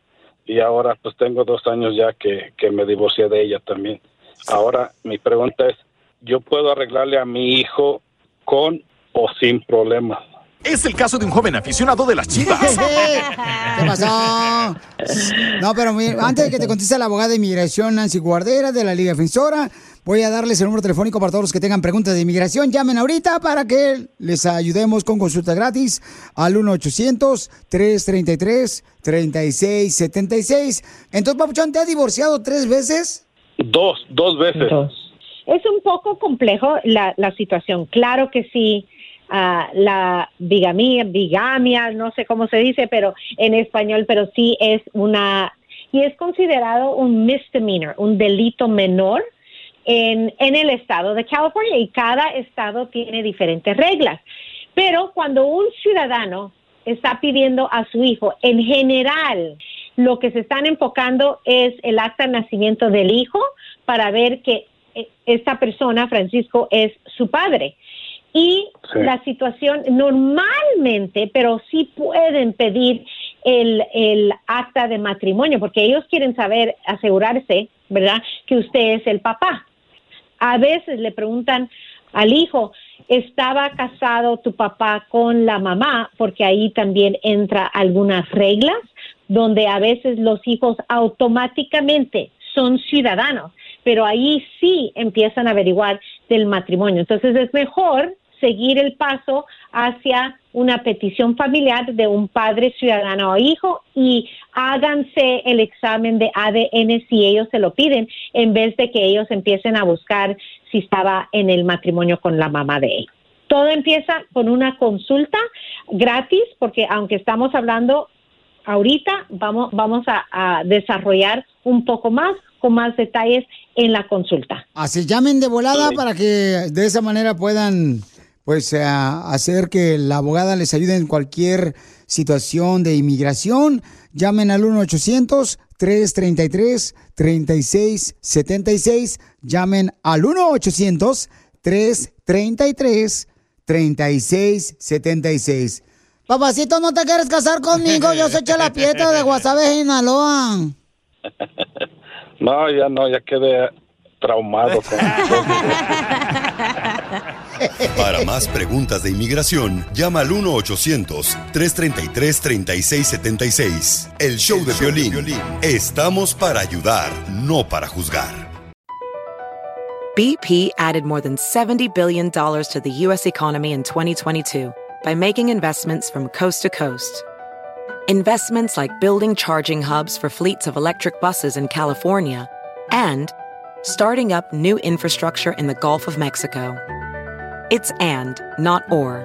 y ahora pues tengo dos años ya que, que me divorcié de ella también. Ahora mi pregunta es, ¿yo puedo arreglarle a mi hijo con o sin problemas? Es el caso de un joven aficionado de las Chivas. ¿Qué pasó? No, pero antes de que te conteste la abogada de inmigración Nancy Guardera de la Liga Defensora, voy a darles el número telefónico para todos los que tengan preguntas de inmigración. Llamen ahorita para que les ayudemos con consulta gratis al uno ochocientos, trescientos treinta y tres, treinta y seis setenta y seis. Entonces, papuchón, ¿te has divorciado tres veces? Dos, dos veces. Dos. Es un poco complejo la, la situación. Claro que sí. Uh, la bigamia, bigamia, no sé cómo se dice, pero en español, pero sí es una, y es considerado un misdemeanor, un delito menor en, en el estado de California, y cada estado tiene diferentes reglas. Pero cuando un ciudadano está pidiendo a su hijo, en general, lo que se están enfocando es el acta de nacimiento del hijo para ver que esta persona, Francisco, es su padre. Y sí. La situación normalmente, pero sí pueden pedir el, el acta de matrimonio, porque ellos quieren saber, asegurarse, ¿verdad?, que usted es el papá. A veces le preguntan al hijo, ¿estaba casado tu papá con la mamá? Porque ahí también entra algunas reglas, donde a veces los hijos automáticamente son ciudadanos, pero ahí sí empiezan a averiguar del matrimonio. Entonces es mejor seguir el paso hacia una petición familiar de un padre, ciudadano o hijo, y háganse el examen de A D N si ellos se lo piden, en vez de que ellos empiecen a buscar si estaba en el matrimonio con la mamá de él. Todo empieza con una consulta gratis, porque aunque estamos hablando ahorita, vamos, vamos a, a desarrollar un poco más, con más detalles en la consulta. Así llamen de volada sí. para que de esa manera puedan pues a, hacer que la abogada les ayude en cualquier situación de inmigración. Llamen al uno ochocientos, trescientos treinta y tres, treinta y seis setenta y seis. Llamen al uno ochocientos, trescientos treinta y tres, treinta y seis setenta y seis. Papacito, ¿no te quieres casar conmigo? Yo soy Chela Prieto de Guasave, Sinaloa. No, ya no, ya quedé traumado con Para más preguntas de inmigración, llama al uno ochocientos, trescientos treinta y tres, treinta y seis setenta y seis. El show de Piolín. Estamos para ayudar, no para juzgar. B P added more than seventy billion dollars to the U S economy in twenty twenty-two by making investments from coast to coast. investments like building charging hubs for fleets of electric buses in California, and starting up new infrastructure in the Gulf of Mexico. It's and, not or.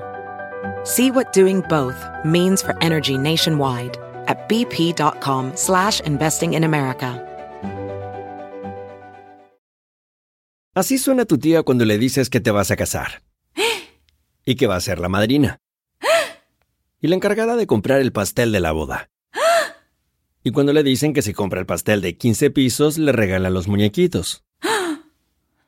See what doing both means for energy nationwide at bp.com slash investing in America. Así suena tu tía cuando le dices que te vas a casar. ¿Eh? Y que va a ser la madrina. ¿Ah? Y la encargada de comprar el pastel de la boda. ¿Ah? Y cuando le dicen que si compra el pastel de quince pisos, le regalan los muñequitos. ¿Ah?